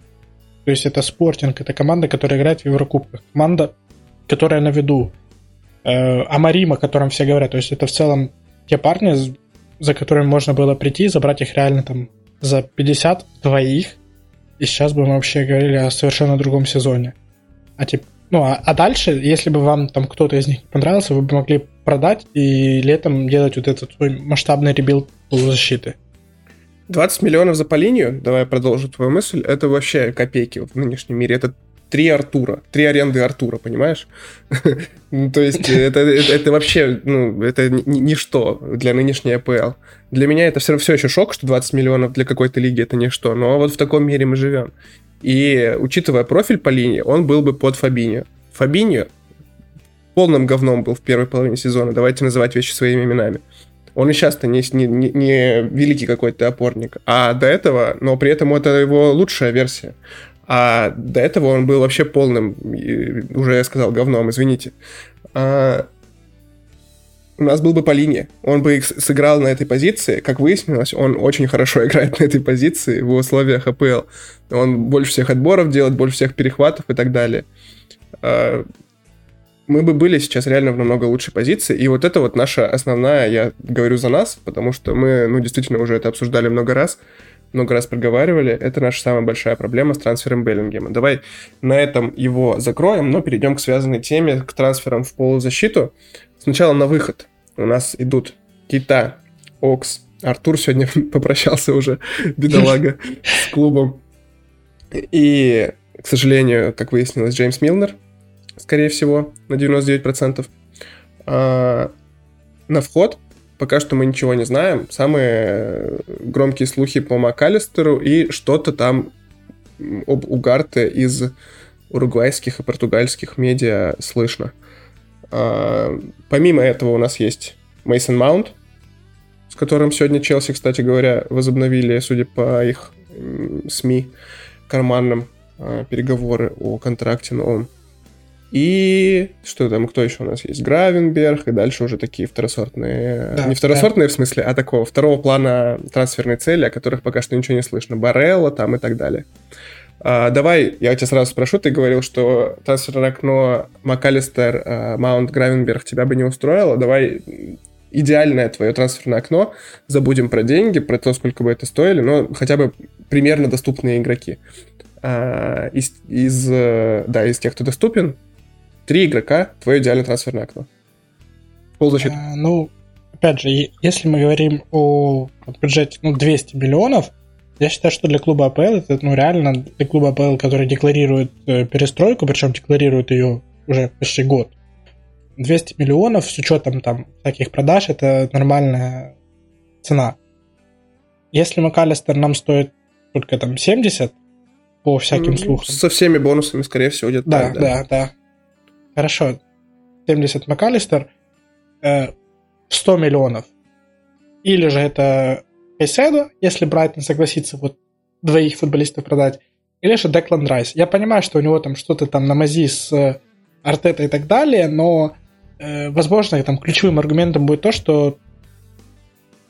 То есть это Спортинг, это команда, которая играет в Еврокубках, команда, которая на виду. Амарим, о котором все говорят, то есть это в целом те парни, за которыми можно было прийти и забрать их реально там за 50 двоих, и сейчас бы мы вообще говорили о совершенно другом сезоне. А дальше, если бы вам там кто-то из них не понравился, вы бы могли продать и летом делать вот этот свой масштабный ребилд полузащиты. 20 миллионов за Полинью, давай я продолжу твою мысль, это вообще копейки в нынешнем мире. Это три Артура, три аренды Артура, понимаешь? То есть это вообще, ну, это ничто для нынешней АПЛ. Для меня это все еще шок, что 20 миллионов для какой-то лиги это ничто, но вот в таком мире мы живем. И учитывая профиль по линии, он был бы под Фабиньо. Фабиньо полным говном был в первой половине сезона, давайте называть вещи своими именами. Он и сейчас-то не великий какой-то опорник, а до этого, но при этом это его лучшая версия. А до этого он был вообще полным, уже я сказал, говном, извините. У нас был бы по линии, он бы их сыграл на этой позиции. Как выяснилось, он очень хорошо играет на этой позиции в условиях АПЛ. Он больше всех отборов делает, больше всех перехватов и так далее. Мы бы были сейчас реально в намного лучшей позиции, и вот это вот наша основная, я говорю за нас, потому что мы, ну, действительно уже это обсуждали много раз проговаривали, это наша самая большая проблема с трансфером Беллингема. Давай на этом его закроем, но перейдем к связанной теме, к трансферам в полузащиту. Сначала на выход у нас идут Кита, Окс, Артур сегодня попрощался уже, бедолага, с клубом. И, к сожалению, как выяснилось, Джеймс Милнер, скорее всего, на 99%. На вход пока что мы ничего не знаем. Самые громкие слухи по МакАллистеру и что-то там об Угарте из уругвайских и португальских медиа слышно. Помимо этого у нас есть Мейсон Маунт, с которым сегодня Челси, кстати говоря, возобновили, судя по их СМИ, карманным переговоры о контракте новом. И что там, кто еще у нас есть? Гравенберг, и дальше уже такие второсортные... Да, не второсортные, да. В смысле, а такого второго плана трансферной цели, о которых пока что ничего не слышно. Барелла там и так далее. Давай, я тебя сразу спрошу, ты говорил, что трансферное окно МакАллистер, Маунт, Гравенберг тебя бы не устроило. Давай идеальное твое трансферное окно, забудем про деньги, про то, сколько бы это стоили, но хотя бы примерно доступные игроки. Из тех, кто доступен, 3 игрока, твое идеальное трансферное окно. Полузащиты. Ну, опять же, если мы говорим о бюджете, 200 миллионов, я считаю, что для клуба АПЛ, это, реально для клуба АПЛ, который декларирует перестройку, причем декларирует ее уже почти год, 200 миллионов с учетом там таких продаж, это нормальная цена. Если МакАллистер нам стоит только 70, по всяким слухам. Со всеми бонусами, скорее всего, где-то. Да. Хорошо. 70 МакАллистер, 100 миллионов. Или же это Кайседо, если Брайтон согласится вот двоих футболистов продать. Или же Деклан Райс. Я понимаю, что у него там что-то там на мази с Артетой и так далее, но возможно, там ключевым аргументом будет то, что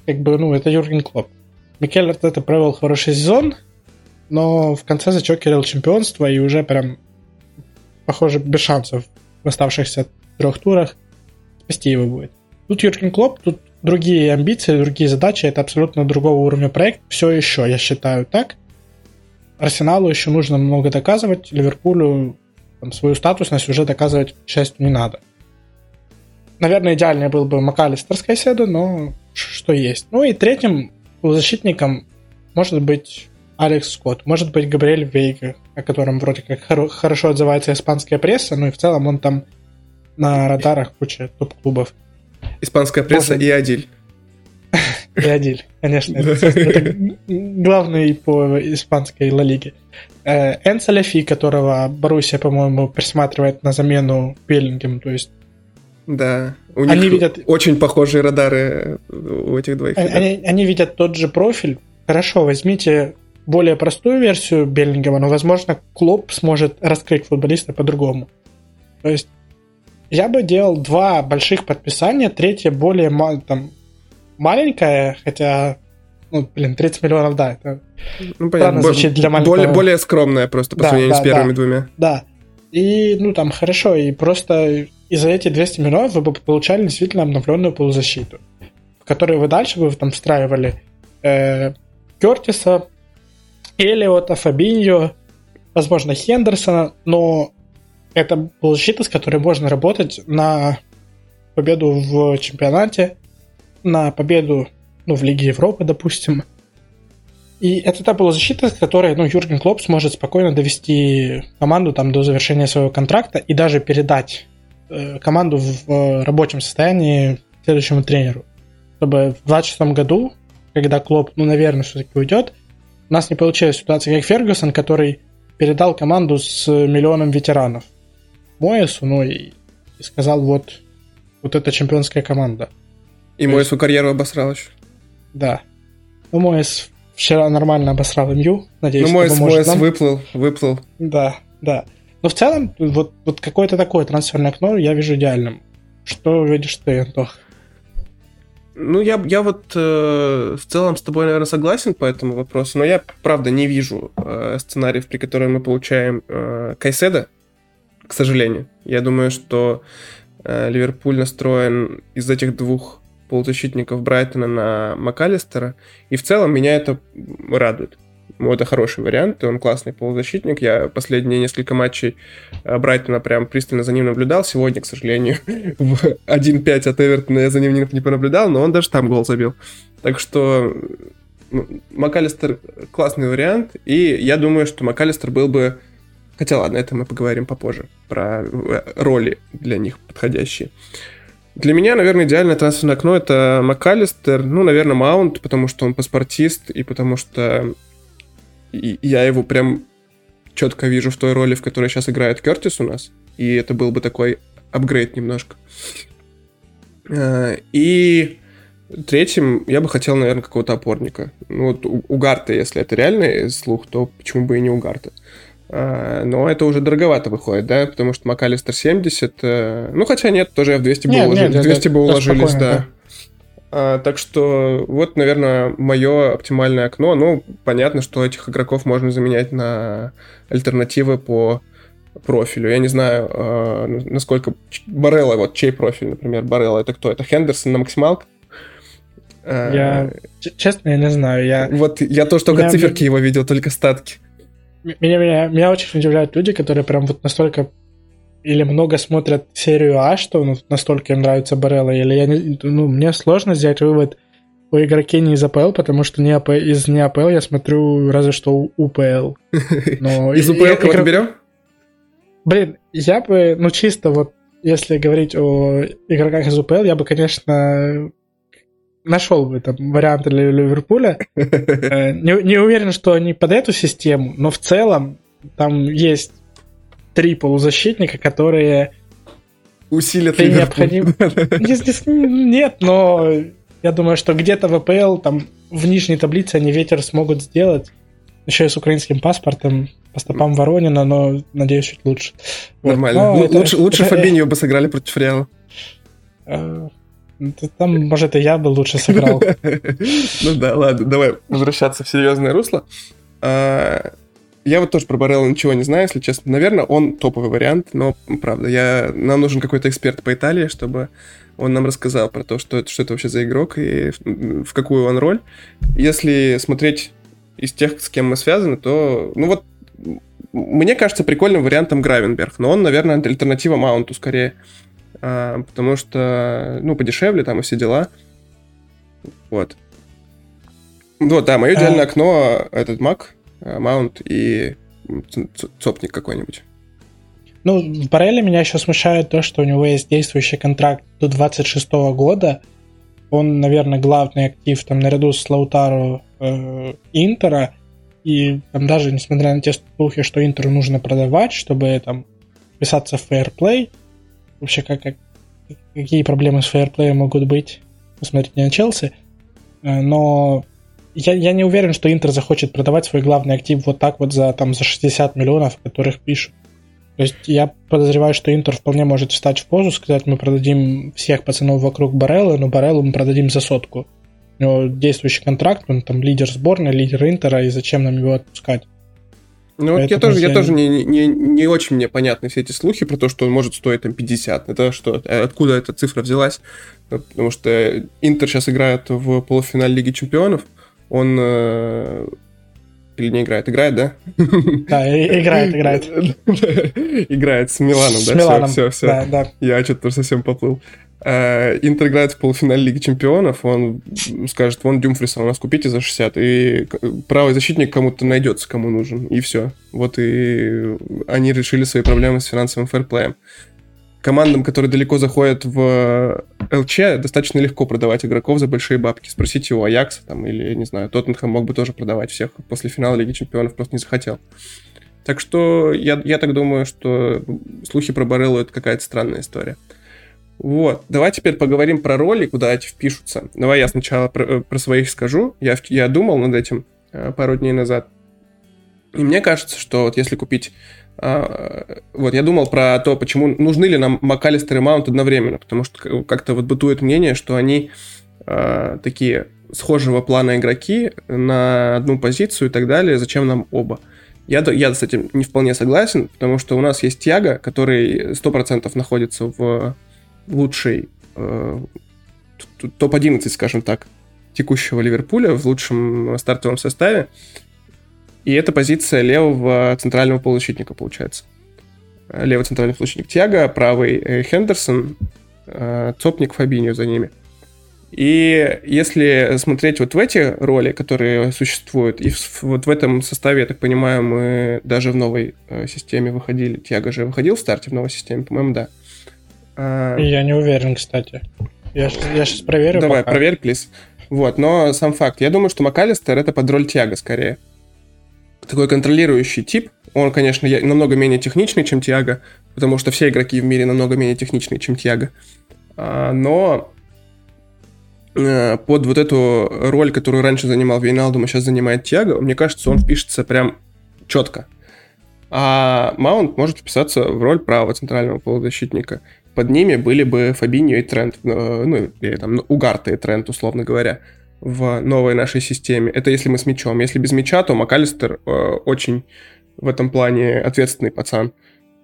это Юрген Клопп. Микель Артета провел хороший сезон, но в конце зачокерил чемпионство и уже прям, похоже, без шансов в оставшихся 3 турах спасти его будет. Тут Юрген Клопп, тут другие амбиции, другие задачи, это абсолютно другого уровня проект. Все еще, я считаю, так. Арсеналу еще нужно много доказывать, Ливерпулю там, свою статусность уже доказывать, к счастью, не надо. Наверное, идеальнее был бы МакАллистер с Кайседо, но что есть. Ну и третьим полузащитником может быть... Алекс Скотт, может быть, Габриэль Вейга, о котором вроде как хорошо отзывается испанская пресса, но и в целом он там на радарах куча топ-клубов. Испанская пресса и Адиль. И Адиль, конечно. Это главный по испанской Ла Лиге. Энсо Фи, которого Боруссия, по-моему, присматривает на замену Беллингем, то есть... Да, у них видят... очень похожие радары у этих двоих. Они видят тот же профиль. Хорошо, возьмите... более простую версию Беллингема, но, возможно, Клопп сможет раскрыть футболиста по-другому. То есть я бы делал 2 больших подписания, третье более маленькое, хотя, 30 миллионов, да, это странно звучит для маленького. Более скромное просто по сравнению с первыми 2. Да, и, хорошо, и просто и за эти 200 миллионов вы бы получали действительно обновленную полузащиту, в которую вы дальше бы там встраивали Кертиса, Элиота, Фабиньо, возможно, Хендерсона, но это полузащита, с которой можно работать на победу в чемпионате, на победу в Лиге Европы, допустим. И это та полузащита, с которой Юрген Клопп сможет спокойно довести команду до завершения своего контракта и даже передать команду в рабочем состоянии следующему тренеру. Чтобы в 26-м году, когда Клопп, наверное, все-таки уйдет, у нас не получилась ситуация, как Фергюсон, который передал команду с миллионом ветеранов Моэсу, и сказал, вот это чемпионская команда. И Моэсу карьеру обосрал еще. Да. Моэс вчера нормально обосрал МЮ. Надеюсь, Моэс выплыл. Да. Но в целом, вот какое-то такое трансферное окно я вижу идеальным. Что видишь ты, Антох? Я в целом с тобой, наверное, согласен по этому вопросу, но я, правда, не вижу сценариев, при котором мы получаем Кайседо, к сожалению. Я думаю, что Ливерпуль настроен из этих двух полузащитников Брайтона на МакАллистера, и в целом меня это радует. Это хороший вариант, и он классный полузащитник. Я последние несколько матчей Брайтона прям пристально за ним наблюдал. Сегодня, к сожалению, в 1-5 от Эвертона я за ним не понаблюдал, но он даже там гол забил. Так что МакАллистер классный вариант, и я думаю, что МакАллистер был бы... Хотя ладно, это мы поговорим попозже, про роли для них подходящие. Для меня, наверное, идеальное трансферное окно — это МакАллистер, наверное, Маунт, потому что он паспортист, и потому что... И я его прям четко вижу в той роли, в которой сейчас играет Кертис у нас. И это был бы такой апгрейд немножко. И третьим я бы хотел, наверное, какого-то опорника. Угарта, если это реальный слух, то почему бы и не Угарта. Но это уже дороговато выходит, да? Потому что МакАллистер 70. Хотя нет, тоже в 200 бы уложились. В 200 бы уложились, да. Так что вот, наверное, мое оптимальное окно. Понятно, что этих игроков можно заменять на альтернативы по профилю. Я не знаю, насколько... Барелла, чей профиль, например, Барелла, это кто? Это Хендерсон на максималках? Честно, я не знаю. Я тоже только циферки его видел, только статки. Меня очень удивляют люди, которые прям настолько... Или много смотрят серию А, что настолько им нравится Барелла, или мне сложно сделать вывод у игроке не из АПЛ, потому что из не АПЛ я смотрю разве что УПЛ. Из УПЛ кого-то берем? Блин, я бы, чисто если говорить о игроках из УПЛ, я бы, конечно, нашел бы там варианты для Ливерпуля. Не уверен, что они под эту систему, но в целом там есть 3 полузащитника, которые усилят необходимо. Нет, но я думаю, что где-то в АПЛ там в нижней таблице они ветер смогут сделать. Еще и с украинским паспортом, по стопам Воронина, но, надеюсь, чуть лучше. Нормально. Лучше Фабиньо бы сыграли против Реала. Там, может, и я бы лучше сыграл. Ладно, давай возвращаться в серьезное русло. Я тоже про Барелла ничего не знаю, если честно. Наверное, он топовый вариант, но, правда, нам нужен какой-то эксперт по Италии, чтобы он нам рассказал про то, что это вообще за игрок и в какую он роль. Если смотреть из тех, с кем мы связаны, то... мне кажется прикольным вариантом Гравенберг, но он, наверное, альтернатива Маунту скорее, потому что, подешевле там и все дела. Мое идеальное окно — этот Мак. Маунт и цопник какой-нибудь. В Барелле меня еще смущает то, что у него есть действующий контракт до 26 года. Он, наверное, главный актив там наряду с Лаутаро Интера. И там даже, несмотря на те слухи, что Интеру нужно продавать, чтобы там вписаться в фейерплей. Вообще, какие проблемы с фейерплеем могут быть? Посмотрите на Челси. Но... Я не уверен, что Интер захочет продавать свой главный актив за 60 миллионов, которых пишут. То есть я подозреваю, что Интер вполне может встать в позу, сказать, мы продадим всех пацанов вокруг Бареллы, но Бареллу мы продадим за 100. У него действующий контракт, он там лидер сборной, лидер Интера, и зачем нам его отпускать? Я тоже не очень мне понятны все эти слухи про то, что он может стоить 50. Это что? Откуда эта цифра взялась? Потому что Интер сейчас играет в полуфинале Лиги Чемпионов. Он или не играет? Играет, да? Да, играет. Играет с Миланом, да? С Миланом, да. Я что-то совсем поплыл. Интер играет в полуфинале Лиги Чемпионов, он скажет, вон Дюмфриса у нас купите за 60, и правый защитник кому-то найдется, кому нужен, и все. Вот и они решили свои проблемы с финансовым фэрплеем. Командам, которые далеко заходят в ЛЧ, достаточно легко продавать игроков за большие бабки. Спросите у Аякса там, или, не знаю, Тоттенхэм мог бы тоже продавать всех после финала Лиги Чемпионов, просто не захотел. Так что я так думаю, что слухи про Бареллу — это какая-то странная история. Вот, давай теперь поговорим про роли, куда эти впишутся. Давай я сначала про своих скажу. Я думал над этим пару дней назад. И мне кажется, что вот если купить... Вот, я думал про то, почему нужны ли нам МакАллистер и Маунт одновременно. Потому что как-то вот бытует мнение, что они такие схожего плана игроки на одну позицию и так далее. Зачем нам оба? Я с этим не вполне согласен, потому что у нас есть Тьяго, который 100% находится в лучшей топ-11, скажем так, текущего Ливерпуля, в лучшем стартовом составе. И это позиция левого центрального полузащитника, получается. Левый центральный полузащитник Тьяго, правый Хендерсон, цопник Фабиньо за ними. И если смотреть вот в эти роли, которые существуют, и вот в этом составе, я так понимаю, мы даже в новой системе выходили. Тьяго же выходил в старте в новой системе, по-моему, да. Я не уверен, кстати. Я сейчас проверю. Давай, пока. Проверь, плиз. Вот, но сам факт. Я думаю, что МакАллистер — это под роль Тьяго скорее. Такой контролирующий тип. Он, конечно, намного менее техничный, чем Тьяго, потому что все игроки в мире намного менее техничные, чем Тьяго. Но под вот эту роль, которую раньше занимал Вейналдум, а сейчас занимает Тьяго, мне кажется, он впишется прям четко. А Маунт может вписаться в роль правого центрального полузащитника. Под ними были бы Фабиньо и Трент, ну, или там Угарта и Трент, условно говоря, в новой нашей системе. Это если мы с мячом. Если без мяча, то МакАллистер очень в этом плане ответственный пацан.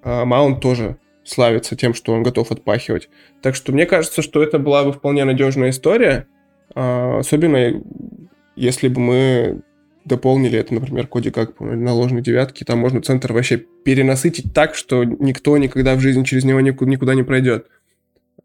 А Маунт тоже славится тем, что он готов отпахивать. Так что мне кажется, что это была бы вполне надежная история, особенно если бы мы дополнили это, например, Коди Гакпо на ложной девятке. Там можно центр вообще перенасытить так, что никто никогда в жизни через него никуда не пройдет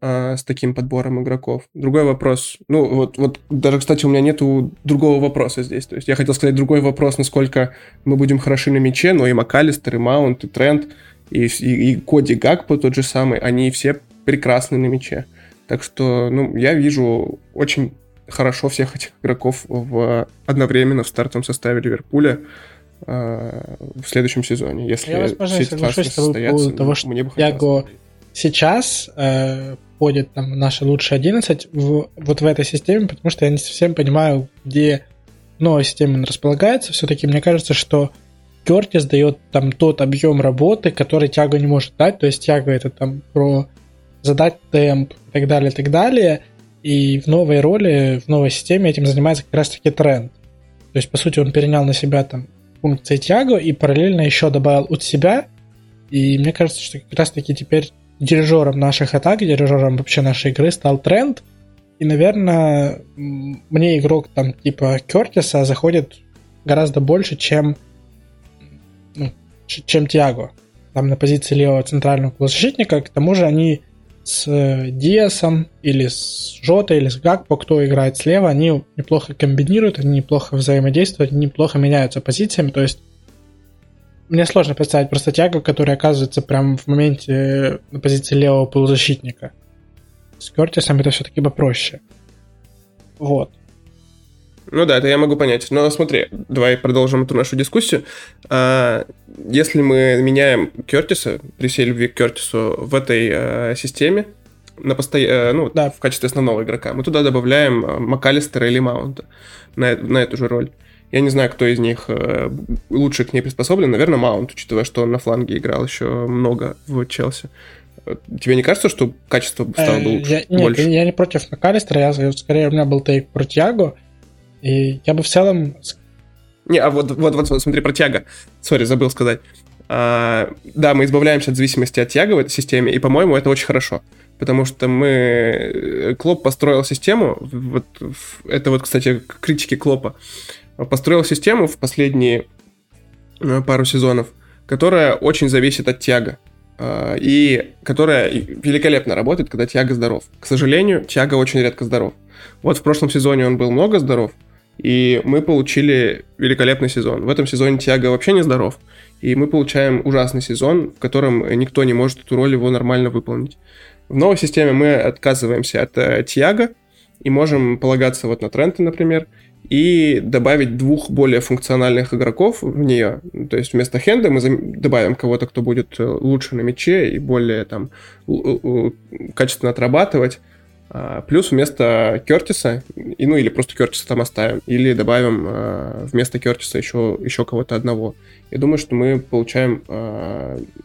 с таким подбором игроков. Другой вопрос. Ну, вот даже, кстати, у меня нету другого вопроса здесь. То есть я хотел сказать другой вопрос, насколько мы будем хороши на мяче, но и МакАллистер, и Маунт, и Трент, и Коди Гакпо тот же самый, они все прекрасны на мяче. Так что, ну, я вижу очень хорошо всех этих игроков одновременно в стартовом составе Ливерпуля в следующем сезоне. Если я, возможно, соглашусь с тобой по поводу того, что Тьяго сейчас входит в наши лучшие 11 вот в этой системе, потому что я не совсем понимаю, где новая система располагается. Все-таки мне кажется, что Кертис дает там тот объем работы, который Тьяго не может дать. То есть Тьяго — это там про задать темп и так далее, и так далее. И в новой роли, в новой системе этим занимается как раз-таки Трент. То есть, по сути, он перенял на себя там функции Тьяго и параллельно еще добавил от себя. И мне кажется, что как раз-таки теперь дирижером наших атак, дирижером вообще нашей игры стал Трент. И, наверное, мне игрок там типа Кертиса заходит гораздо больше, чем Тьяго. Там на позиции левого центрального полузащитника. К тому же они с Диасом или с Жотой, или с Гакпо, кто играет слева, они неплохо комбинируют, они неплохо взаимодействуют, они неплохо меняются позициями. То есть мне сложно представить просто Тьяго, который оказывается прям в моменте на позиции левого полузащитника. С Кертисом это все-таки попроще. Вот. Ну да, это я могу понять. Но смотри, давай продолжим эту нашу дискуссию. Если мы меняем Кертиса, при всей любви к Кертису, в этой системе в качестве основного игрока, мы туда добавляем МакАллистера или Маунта на эту же роль. Я не знаю, кто из них лучше к ней приспособлен. Наверное, Маунт, учитывая, что он на фланге играл еще много в Челси. Тебе не кажется, что качество стало бы лучше? Нет, я не против МакАллистера. Скорее, у меня был тейк про Тьяго. И я бы в целом... Не, а вот смотри, про Тьяго. Сори, забыл сказать. Да, мы избавляемся от зависимости от Тьяго в этой системе, и, по-моему, это очень хорошо. Потому что Клопп построил систему, это вот, кстати, критики Клоппа, построил систему в последние пару сезонов, которая очень зависит от Тьяго. и которая великолепно работает, когда Тьяго здоров. К сожалению, Тьяго очень редко здоров. Вот в прошлом сезоне он был много здоров, и мы получили великолепный сезон. В этом сезоне Тьяго вообще не здоров, и мы получаем ужасный сезон, в котором никто не может эту роль его нормально выполнить. В новой системе мы отказываемся от Тьяго и можем полагаться вот на Трента, например, и добавить двух более функциональных игроков в нее. То есть вместо Хенда мы добавим кого-то, кто будет лучше на мяче и более там качественно отрабатывать. Плюс вместо Кертиса, ну или просто Кертиса там оставим, или добавим вместо Кертиса еще кого-то одного. Я думаю, что мы получаем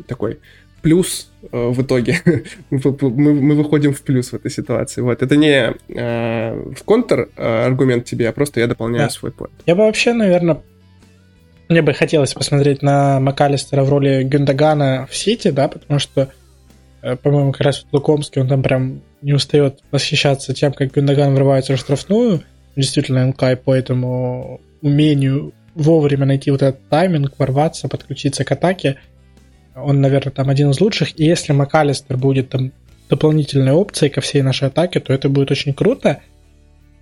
такой плюс в итоге. мы выходим в плюс в этой ситуации. Вот. Это не в контр-аргумент тебе, а просто я дополняю свой поинт. Я бы вообще, наверное, мне бы хотелось посмотреть на МакАллистера в роли Гюндагана в Сити, да, потому что, по-моему, как раз Лукомский, он там прям не устает восхищаться тем, как Гюндаган врывается в штрафную. Действительно, НК по этому умению вовремя найти вот этот тайминг, ворваться, подключиться к атаке. Он, наверное, там один из лучших. И если МакАллистер будет там дополнительной опцией ко всей нашей атаке, то это будет очень круто.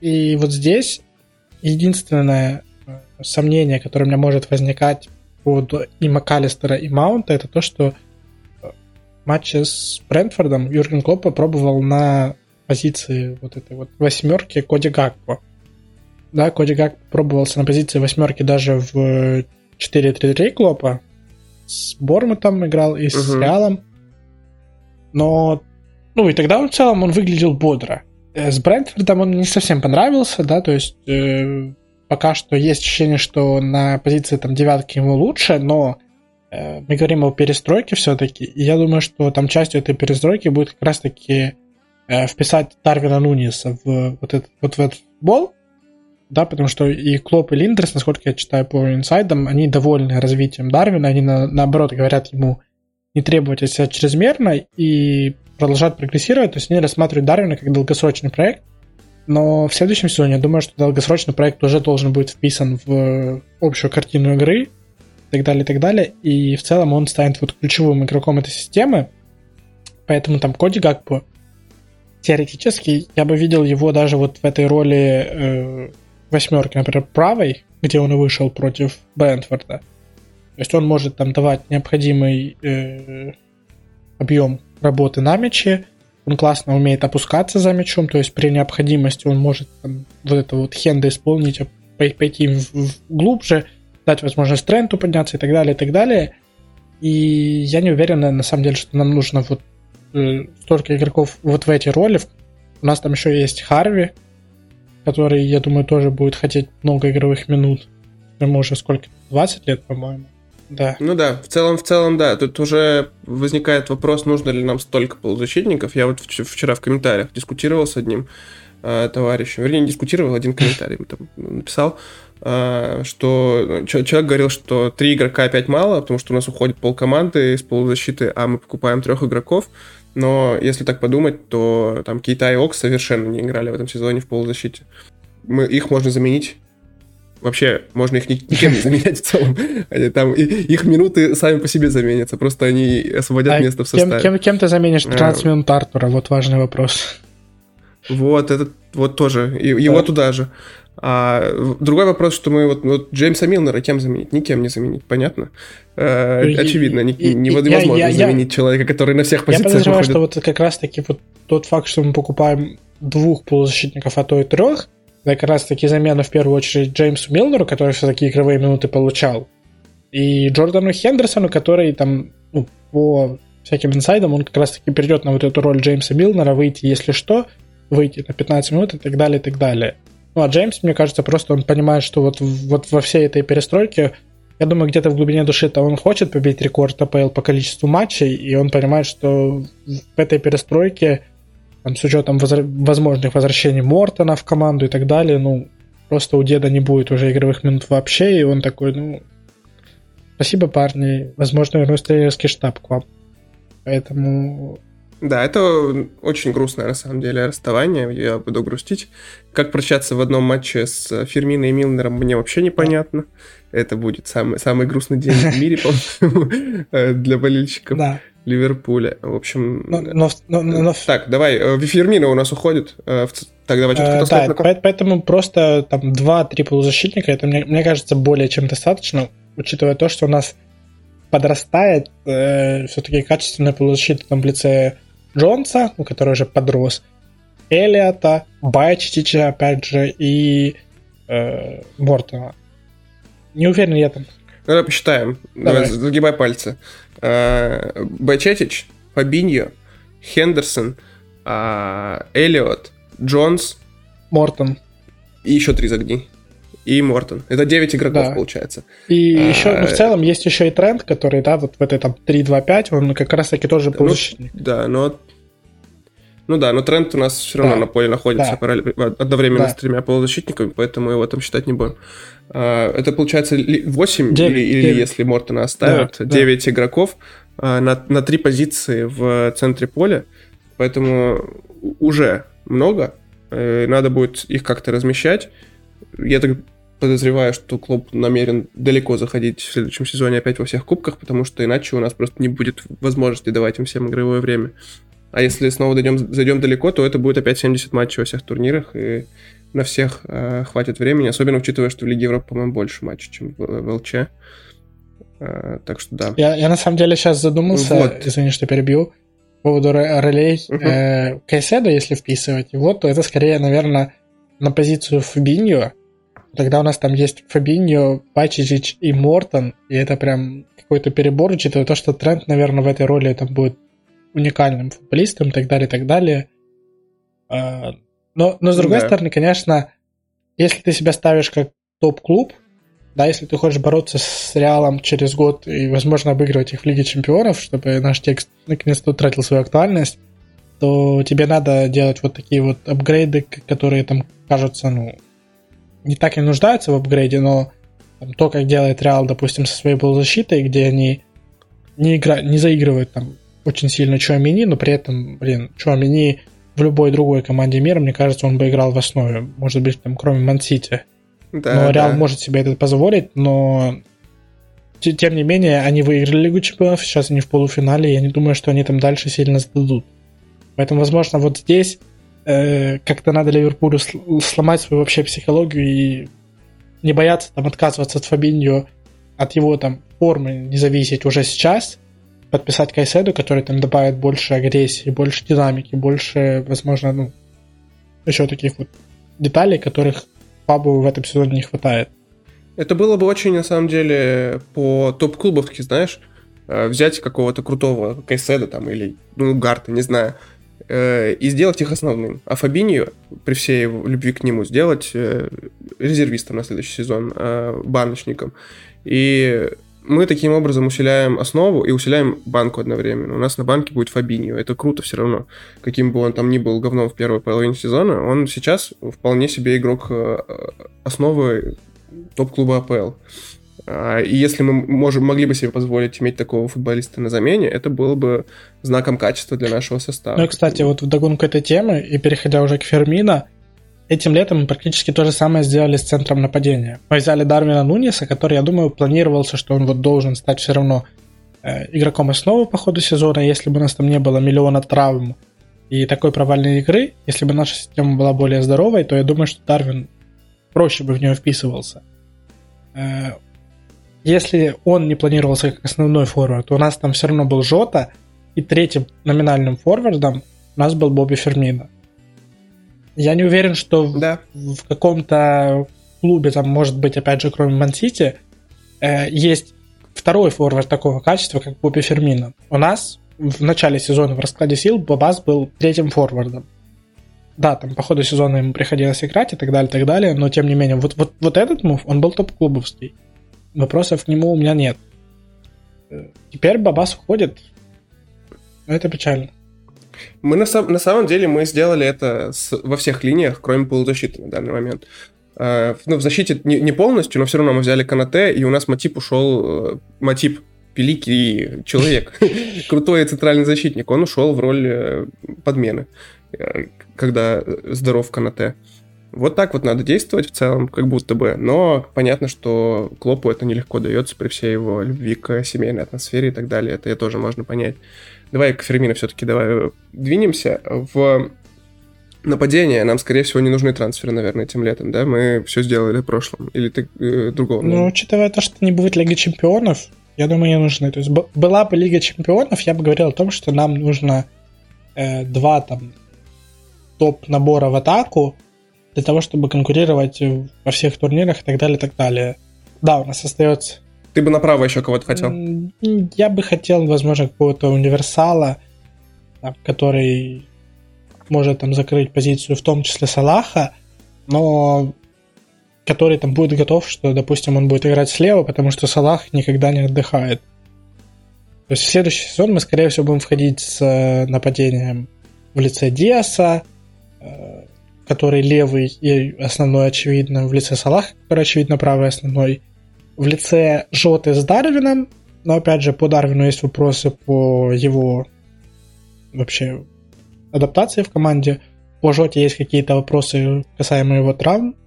И вот здесь единственное сомнение, которое у меня может возникать по поводу и МакАллистера, и Маунта, это то, что в матче с Брентфордом Юрген Клопп попробовал на позиции вот этой вот восьмерки Коди Гакпо. Да, Коди Гакпо пробовался на позиции восьмерки даже в 4-3-3 Клоппа. С Бормутом играл и с Реалом. Но... Ну, и тогда в целом он выглядел бодро. С Брентфордом он не совсем понравился, да, то есть пока что есть ощущение, что на позиции там девятки ему лучше, но мы говорим о перестройке все-таки, и я думаю, что там частью этой перестройки будет как раз-таки вписать Дарвина Нуньеса в вот этот футбол, да, потому что и Клопп, и Линдерс, насколько я читаю по инсайдам, они довольны развитием Дарвина, они наоборот говорят ему не требовать от себя чрезмерно и продолжать прогрессировать, то есть они рассматривают Дарвина как долгосрочный проект, но в следующем сезоне, я думаю, что долгосрочный проект уже должен быть вписан в общую картину игры и так далее, и в целом он станет вот ключевым игроком этой системы, поэтому там Коди Гакпо теоретически я бы видел его даже вот в этой роли... восьмерки, например, правой, где он и вышел против Брентфорда. То есть он может там давать необходимый объем работы на мяче, он классно умеет опускаться за мячом, то есть при необходимости он может там, вот это вот хенда исполнить, пойти глубже, дать возможность Тренту подняться и так далее. И я не уверен, на самом деле, что нам нужно вот столько игроков вот в эти роли. У нас там еще есть Харви, который, я думаю, тоже будет хотеть много игровых минут. Ему уже сколько? 20 лет, по-моему. Да. Ну да, в целом, да. Тут уже возникает вопрос, нужно ли нам столько полузащитников. Я вот вчера в комментариях дискутировал с одним товарищем. Вернее, не дискутировал, один комментарий там написал, что человек говорил, что 3 игрока опять мало, потому что у нас уходит полкоманды из полузащиты, а мы покупаем 3 игроков. Но если так подумать, то там Кейта и Окс совершенно не играли в этом сезоне в полузащите. Их можно заменить. Вообще, можно их никем не заменять в целом. Там, их минуты сами по себе заменятся, просто они освободят место в составе. Кем ты заменишь 15 минут Артура? Вот важный вопрос. Вот, это вот тоже. Его туда же. А другой вопрос, что мы вот Джеймса Милнера кем заменить? Никем не заменить, понятно? Очевидно, невозможно заменить человека, который на всех позициях выходит. Я подозреваю, что вот как раз-таки вот тот факт, что мы покупаем 2 полузащитников, а то и 3, да, как раз-таки замена в первую очередь Джеймсу Милнеру, который все-таки игровые минуты получал, и Джордану Хендерсону, который там по всяким инсайдам, он как раз-таки перейдет на вот эту роль Джеймса Милнера, выйти на 15 минут и так далее. Ну, а Джеймс, мне кажется, просто он понимает, что вот во всей этой перестройке, я думаю, где-то в глубине души-то он хочет побить рекорд АПЛ по количеству матчей, и он понимает, что в этой перестройке, там, с учетом возможных возвращений Мортона в команду и так далее, просто у деда не будет уже игровых минут вообще, и он такой, спасибо, парни, возможно, вернусь в тренерский штаб к вам. Поэтому Да, это очень грустное, на самом деле, расставание. Я буду грустить. Как прощаться в одном матче с Фермино и Милнером, мне вообще непонятно. Это будет самый грустный день в мире, по-моему, для болельщиков Ливерпуля. В общем... Так, давай, Фермино у нас уходит. Так, давайте кто-то скажет на ком. Поэтому просто там 2-3 полузащитника, это, мне кажется, более чем достаточно, учитывая то, что у нас подрастает все-таки качественная полузащита в лице Джонса, у которого уже подрос, Элиота, Байчича, опять же, и Бортона. Не уверен я там. Давай посчитаем. Давай. Загибай пальцы. Байчетич, Фабиньо, Хендерсон, Элиот, Джонс, Мортон. И еще 3 загни. И Мортон. Это 9 игроков, получается. И еще, в целом, есть еще и Трент, который, вот в этой там 3-2-5, он как раз-таки тоже полузащитник. Но Трент у нас все равно на поле находится одновременно с 3 полузащитниками, поэтому его там считать не будем. Это получается 8, 9, или если Мортона оставят, 9 игроков на 3 позиции в центре поля, поэтому уже много, надо будет их как-то размещать. Я так подозреваю, что Клопп намерен далеко заходить в следующем сезоне опять во всех кубках, потому что иначе у нас просто не будет возможности давать им всем игровое время. А если снова зайдем далеко, то это будет опять 70 матчей во всех турнирах, и на всех хватит времени, особенно учитывая, что в Лиге Европы, по-моему, больше матчей, чем в ЛЧ. Так что да. Я на самом деле сейчас задумался, извини, что перебью, по поводу ролей Кайседо, если вписывать его, то это скорее, наверное, на позицию Фабиньо. Тогда у нас там есть Фабиньо, Пачичич и Мортон, и это прям какой-то перебор, учитывая то, что Трент, наверное, в этой роли там будет уникальным футболистом и так далее, и так далее. Но с другой стороны, конечно, если ты себя ставишь как топ-клуб, если ты хочешь бороться с Реалом через год и, возможно, обыгрывать их в Лиге Чемпионов, чтобы наш текст наконец-то утратил свою актуальность, то тебе надо делать вот такие вот апгрейды, которые там кажутся, не так и нуждаются в апгрейде, но там, то, как делает Реал, допустим, со своей полузащитой, где они не заигрывают там очень сильно Чуамени, но при этом, Чуамени в любой другой команде мира, мне кажется, он бы играл в основе, может быть, там, кроме Ман-Сити. Но Реал может себе это позволить, но тем не менее, они выиграли Лигу Чемпионов, сейчас они в полуфинале, и я не думаю, что они там дальше сильно сдадут. Поэтому, возможно, вот здесь как-то надо Ливерпулю сломать свою вообще психологию и не бояться там отказываться от Фабиньо, от его там формы не зависеть уже сейчас, подписать Кайседу, который там добавит больше агрессии, больше динамики, больше, возможно, еще таких вот деталей, которых Фабу в этом сезоне не хватает. Это было бы очень, на самом деле, по топ-клубовке, знаешь, взять какого-то крутого Кайседа там или Гарта, не знаю, и сделать их основным. А Фабиньо, при всей его любви к нему, сделать резервистом на следующий сезон, баночником. И мы таким образом усиляем основу и усиляем банку одновременно. У нас на банке будет Фабиньо. Это круто все равно. Каким бы он там ни был говном в первой половине сезона, он сейчас вполне себе игрок основы топ-клуба АПЛ. И если мы могли бы себе позволить иметь такого футболиста на замене, это было бы знаком качества для нашего состава. И, кстати, вот вдогонку этой темы, и переходя уже к Фермино, этим летом мы практически то же самое сделали с центром нападения. Мы взяли Дарвина Нуньеса, который, я думаю, планировался, что он должен стать все равно игроком основы по ходу сезона, если бы у нас там не было миллиона травм и такой провальной игры, если бы наша система была более здоровой, то я думаю, что Дарвин проще бы в нее вписывался. Если он не планировался как основной форвард, то у нас там все равно был Жота, и третьим номинальным форвардом у нас был Бобби Фермино. Я не уверен, что в каком-то клубе, там, может быть, опять же, кроме Ман-Сити, есть второй форвард такого качества, как Бобби Фермино. У нас в начале сезона в раскладе сил Бобас был третьим форвардом. Да, там по ходу сезона ему приходилось играть и так далее, но тем не менее, вот этот мув, он был топ-клубовский. Вопросов к нему у меня нет. Теперь Бобас уходит. Но это печально. Мы на самом деле мы сделали это во всех линиях, кроме полузащиты на данный момент. В защите не полностью, но все равно мы взяли Конате, и у нас Матип ушел. Матип великий человек, крутой центральный защитник, он ушел в роль подмены, когда здоров Конате. Вот так вот надо действовать в целом, как будто бы. Но понятно, что Клопу это нелегко дается при всей его любви к семейной атмосфере и так далее. Это тоже можно понять. Давай к Фермино все-таки давай двинемся. В нападение нам, скорее всего, не нужны трансферы, наверное, этим летом, да? Мы все сделали в прошлом. Или ты другого? Ну, учитывая то, что не будет Лиги Чемпионов, я думаю, не нужны. То есть была бы Лига Чемпионов, я бы говорил о том, что нам нужно два там топ-набора в атаку, для того, чтобы конкурировать во всех турнирах и так далее, и так далее. Да, у нас остается... Ты бы направо еще кого-то хотел? Я бы хотел, возможно, какого-то универсала, который может там закрыть позицию, в том числе Салаха, но который там будет готов, что, допустим, он будет играть слева, потому что Салах никогда не отдыхает. То есть в следующий сезон мы, скорее всего, будем входить с нападением в лице Диаса, который левый и основной, очевидно, в лице Салаха, который, очевидно, правый основной, в лице Жоты с Дарвином, но, опять же, по Дарвину есть вопросы по его вообще адаптации в команде, по Жоте есть какие-то вопросы, касаемо его травм,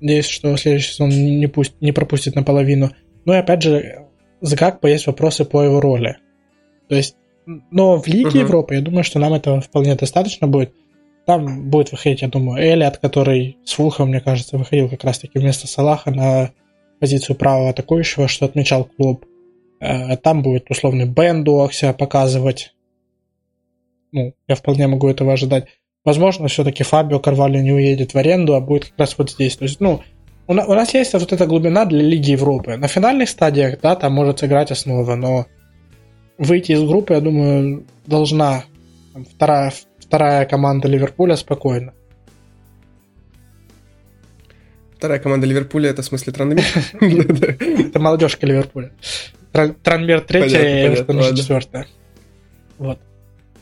надеюсь, что в следующий сезон не пропустит наполовину, ну и, опять же, за Гакпо есть вопросы по его роли, то есть, но в Лиге Европы, я думаю, что нам этого вполне достаточно будет. Там будет выходить, я думаю, Элиот, который с Фулхэмом, мне кажется, выходил как раз-таки вместо Салаха на позицию правого атакующего, что отмечал Клопп. Там будет условный Бендуах себя показывать. Ну, я вполне могу этого ожидать. Возможно, все-таки Фабио Карвалью не уедет в аренду, а будет как раз вот здесь. То есть, ну, у нас есть вот эта глубина для Лиги Европы. На финальных стадиях, да, там может сыграть основа, но выйти из группы, я думаю, должна там, вторая команда Ливерпуля спокойно. Вторая команда Ливерпуля — это в смысле Транмир? Это молодежка Ливерпуля. Транмир 3-я, Эвертон 4-я. Вот.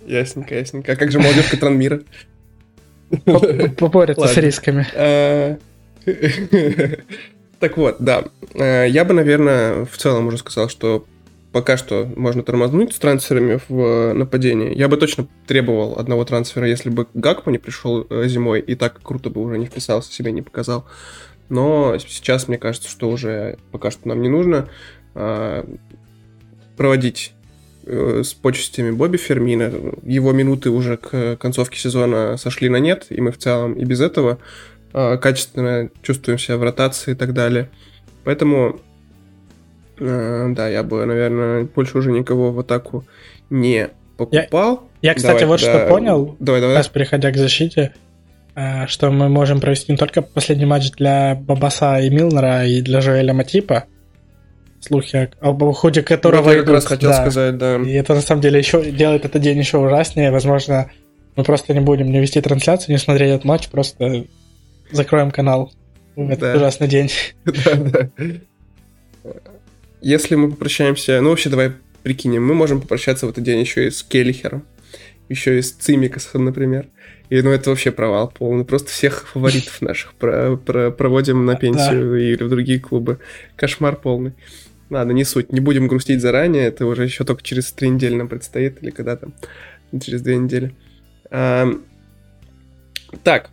Ясненько, ясненько. А как же молодежка Транмира? Поборется с рисками. Так вот, да. Я бы, наверное, в целом уже сказал, что пока что можно тормознуть с трансферами в нападении. Я бы точно требовал одного трансфера, если бы Гакпо не пришел зимой и так круто бы уже не вписался, себя не показал. Но сейчас, мне кажется, что уже пока что нам не нужно проводить с почестями Бобби Фермино. Его минуты уже к концовке сезона сошли на нет, и мы в целом и без этого качественно чувствуем себя в ротации и так далее. Поэтому... да, я бы, наверное, больше уже никого в атаку не покупал. Я кстати, давай, вот да, что понял, давай. Сейчас переходя к защите, что мы можем провести не только последний матч для Бабаса и Милнера, и для Жоэля Матипа, слухи об уходе которого вот я как раз хотел сказать, да. И это, на самом деле, еще делает этот день еще ужаснее. Возможно, мы просто не будем не вести трансляцию, не смотреть этот матч, просто закроем канал в этот ужасный день. Если мы попрощаемся... Ну, вообще, давай прикинем. Мы можем попрощаться в этот день еще и с Келлихером. Еще и с Цимикасом, например. И, ну, это вообще провал полный. Просто всех фаворитов наших проводим на пенсию или в другие клубы. Кошмар полный. Ладно, не суть. Не будем грустить заранее. Это уже еще только через 3 недели нам предстоит. Или когда там? Через 2 недели. Так.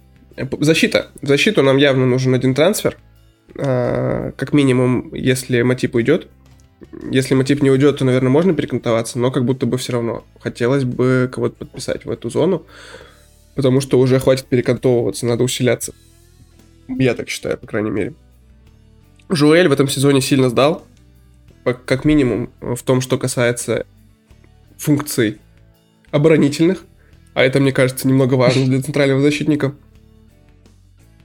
Защита. В защиту нам явно нужен один трансфер. Как минимум, если Матип уйдет. Если Матип не уйдет, то, наверное, можно перекантоваться, но как будто бы все равно хотелось бы кого-то подписать в эту зону, потому что уже хватит перекантовываться, надо усиляться. Я так считаю, по крайней мере. Жуэль в этом сезоне сильно сдал, как минимум в том, что касается функций оборонительных, а это, мне кажется, немного важно для центрального защитника.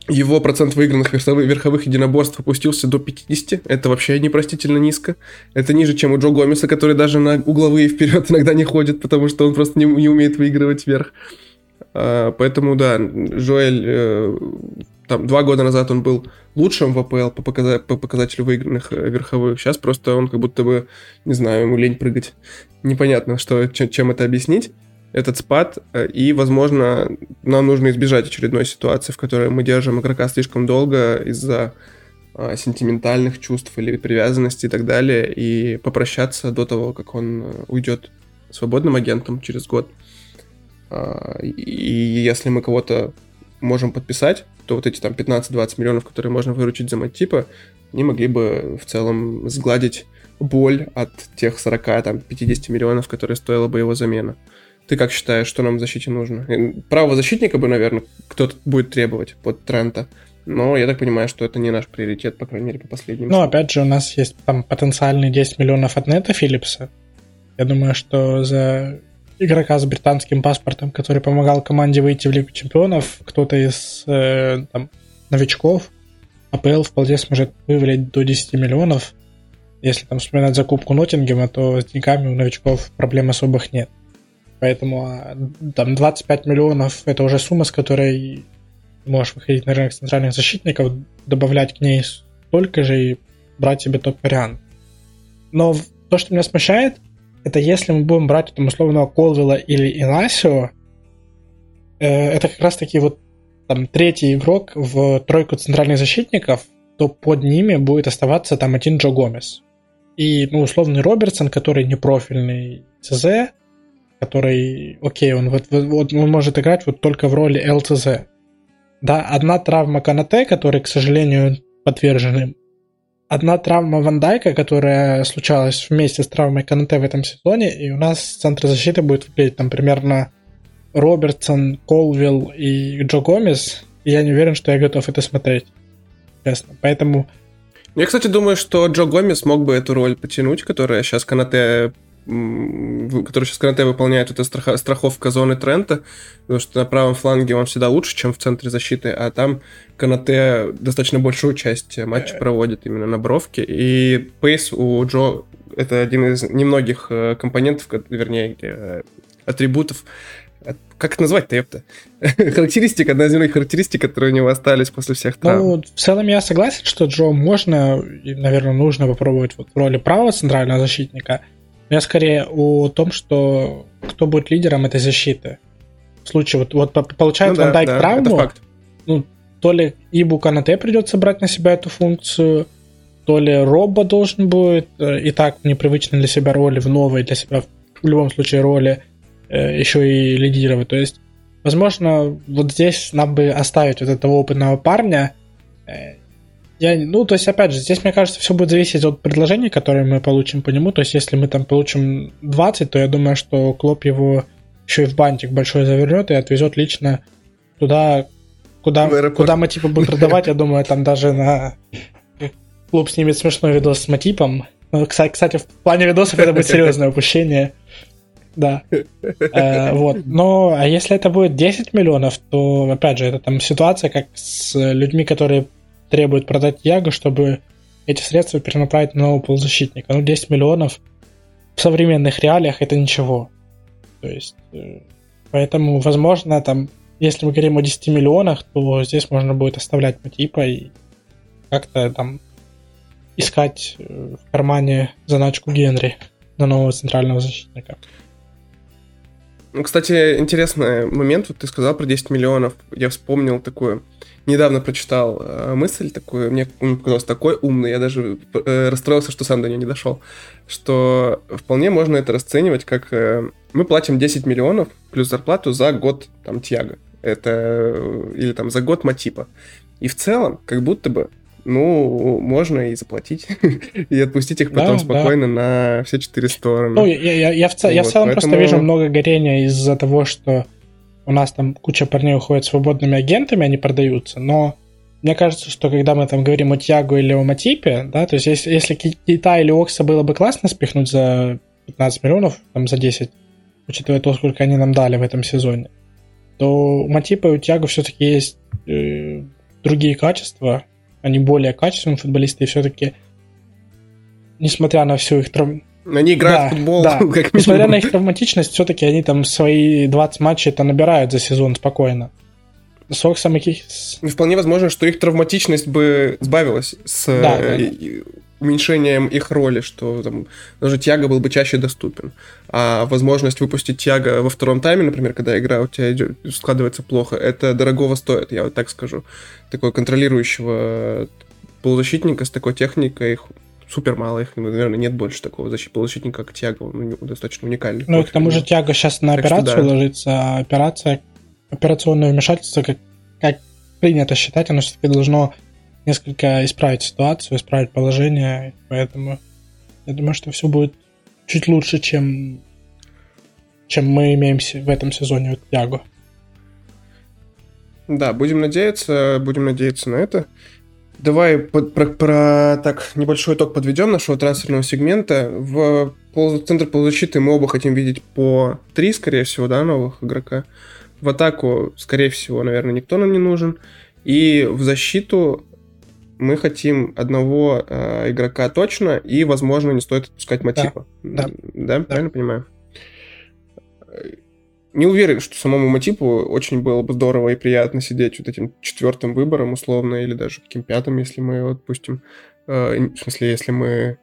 Его процент выигранных верховых единоборств опустился до 50. Это вообще непростительно низко. Это ниже, чем у Джо Гомеса, который даже на угловые вперед иногда не ходит, потому что он просто не умеет выигрывать вверх. Поэтому, да, Жоэль... Там 2 года назад он был лучшим в АПЛ по показателю выигранных верховых. Сейчас просто он как будто бы, не знаю, ему лень прыгать. Непонятно, чем это объяснить. Этот спад, и, возможно, нам нужно избежать очередной ситуации, в которой мы держим игрока слишком долго из-за сентиментальных чувств или привязанности и так далее, и попрощаться до того, как он уйдет свободным агентом через год. И если мы кого-то можем подписать, то вот эти там 15-20 миллионов, которые можно выручить за Матипа, они могли бы в целом сгладить боль от тех 40-50 миллионов, которые стоила бы его замена. Ты как считаешь, что нам в защите нужно? Правого защитника бы, наверное, кто-то будет требовать под Трента. Но я так понимаю, что это не наш приоритет, по крайней мере, по последнему. Ну, опять же, у нас есть там потенциальные 10 миллионов от Нета Филлипса. Я думаю, что за игрока с британским паспортом, который помогал команде выйти в Лигу Чемпионов, кто-то из новичков АПЛ вполне сможет вывалить до 10 миллионов. Если там вспоминать закупку Ноттингема, то с деньгами у новичков проблем особых нет. Поэтому там 25 миллионов – это уже сумма, с которой можешь выходить на рынок центральных защитников, добавлять к ней столько же и брать себе топ-вариант. Но то, что меня смущает, это если мы будем брать там, условного Колвилла или Инасио, это как раз-таки вот там третий игрок в тройку центральных защитников, то под ними будет оставаться там один Джо Гомес. И ну, условный Робертсон, который непрофильный ЦЗ, который, окей, он может играть вот только в роли ЛЦЗ. Да, одна травма Конате, который, к сожалению, подвержен им. Одна травма Ван Дайка, которая случалась вместе с травмой Конате в этом сезоне, и у нас центр защиты будет выглядеть там примерно Робертсон, Колвилл и Джо Гомес, и я не уверен, что я готов это смотреть, честно. Поэтому... Я, кстати, думаю, что Джо Гомес мог бы эту роль потянуть, которую сейчас Конате выполняет, это страховка зоны Трента, потому что на правом фланге он всегда лучше, чем в центре защиты, а там Конате достаточно большую часть матча проводит именно на бровке, и пейс у Джо это один из немногих компонентов, вернее, атрибутов, как это назвать-то, ёпта? Характеристика, одна из многих характеристик, которые у него остались после всех травм. Ну, в целом я согласен, что Джо можно и, наверное, нужно попробовать вот в роли правого центрального защитника. Я скорее о том, что кто будет лидером этой защиты. В случае, вот получает Ван Дайк травму, ну, то ли Ибу Канате придется брать на себя эту функцию, то ли Роббо должен будет, и так непривычной для себя роли, в новой для себя, в любом случае, роли, еще и лидировать. То есть, возможно, вот здесь нам бы оставить вот этого опытного парня. Опять же, здесь, мне кажется, все будет зависеть от предложений, которые мы получим по нему. То есть, если мы там получим 20, то я думаю, что Клопп его еще и в бантик большой завернет и отвезет лично туда, куда Матипа будет продавать. Я думаю, там даже на Клопп снимет смешной видос с Матипом. Кстати, в плане видосов это будет серьезное упущение. Да. Но а если это будет 10 миллионов, то, опять же, это там ситуация, как с людьми, которые требует продать Тьяго, чтобы эти средства перенаправить на нового полузащитника. 10 миллионов в современных реалиях это ничего. То есть, поэтому, возможно, там, если мы говорим о 10 миллионах, то здесь можно будет оставлять Матипа и как-то там искать в кармане заначку Генри на нового центрального защитника. Ну, кстати, интересный момент. Вот ты сказал про 10 миллионов. Я вспомнил такую... Недавно прочитал мысль такую, мне показалось такой умной, я даже расстроился, что сам до нее не дошел, что вполне можно это расценивать как мы платим 10 миллионов плюс зарплату за год там Тьяго, или там за год Матипа. И в целом, как будто бы, можно и заплатить, и отпустить их потом спокойно на все четыре стороны. Ну, я в целом просто вижу много горения из-за того, что у нас там куча парней уходит свободными агентами, они продаются, но мне кажется, что когда мы там говорим о Тьяго или о Матипе, да, то есть если Кита или Окса было бы классно спихнуть за 15 миллионов, там за 10, учитывая то, сколько они нам дали в этом сезоне, то у Матипа и у Тьяго все-таки есть другие качества, они более качественные футболисты, и все-таки, несмотря на всю их травму, они играют в футбол, как минимум. Несмотря на их травматичность, все-таки они там свои 20 матчей-то набирают за сезон спокойно. С Оксом и Кихис. Вполне возможно, что их травматичность бы сбавилась с уменьшением их роли, что там даже Тьяго был бы чаще доступен. А возможность выпустить Тьяго во втором тайме, например, когда игра у тебя идет, складывается плохо, это дорогого стоит, я вот так скажу. Такого контролирующего полузащитника с такой техникой, их супер мало, их, наверное, нет больше такого полузащитника, как Тьяго, он достаточно уникальный. Ну, к тому же Тьяго сейчас на операцию ложится, да. Операционное вмешательство, как принято считать, оно все-таки должно несколько исправить ситуацию, исправить положение, поэтому я думаю, что все будет чуть лучше, чем мы имеем в этом сезоне от Тьяго. Да, будем надеяться на это. Давай небольшой итог подведем нашего трансферного сегмента. В центр полузащиты мы оба хотим видеть по 3, скорее всего, да, новых игрока. В атаку, скорее всего, наверное, никто нам не нужен. И в защиту мы хотим одного игрока точно, и, возможно, не стоит отпускать Матипа. Да, правильно понимаю? Не уверен, что самому Матипу очень было бы здорово и приятно сидеть этим 4-м выбором, условно, или даже каким 5-м, если мы его отпустим. В смысле, если мы...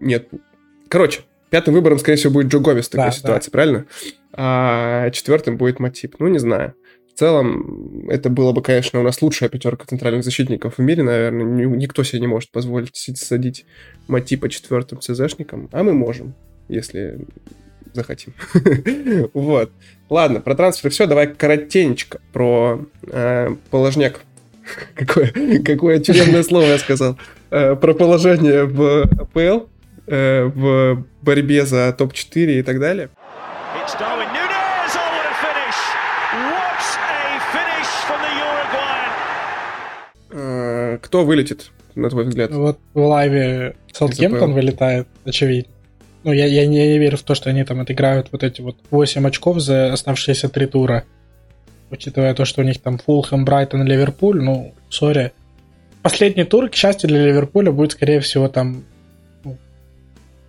Нет. Короче, 5-м выбором, скорее всего, будет Джо Гомес в такой ситуации, правильно? А 4-м будет Матип. Ну, не знаю. В целом, это было бы, конечно, у нас лучшая 5-ка центральных защитников в мире, наверное. Никто себе не может позволить садить Матипа 4-м ЦЗшником, а мы можем, если... захотим. Вот. Ладно, про трансферы все. Давай коротенечко про положняк. Какое тюремное слово я сказал. Про положение в АПЛ, в борьбе за топ-4 и так далее. Кто вылетит, на твой взгляд? Вот в лайве Саутгемптон вылетает, очевидно. Ну, я не верю в то, что они там отыграют эти 8 очков за оставшиеся 3 тура. Учитывая то, что у них там Фулхэм, Брайтон, Ливерпуль, ну, сори. Последний тур, к счастью, для Ливерпуля будет, скорее всего, там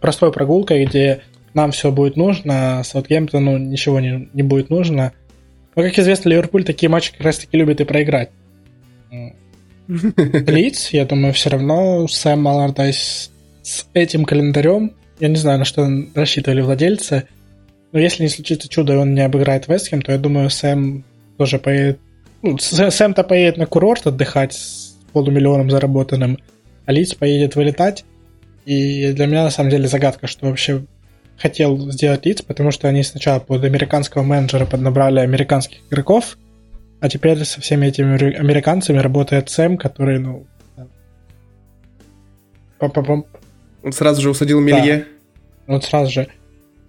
простой прогулкой, где нам все будет нужно, а Саутгемптону ничего не будет нужно. Но, как известно, Ливерпуль такие матчи как раз-таки любит и проиграть. Лидс, я думаю, все равно Сэм Аллардайс с этим календарем. Я не знаю, на что рассчитывали владельцы, но если не случится чудо, и он не обыграет Вест Хэм, то, я думаю, Сэм тоже поедет... Ну, Сэм-то поедет на курорт отдыхать с полумиллионом заработанным, а Лидс поедет вылетать. И для меня, на самом деле, загадка, что вообще хотел сделать Лидс, потому что они сначала под американского менеджера поднабрали американских игроков, а теперь со всеми этими американцами работает Сэм, который, Он сразу же усадил Мелье. Да, вот сразу же.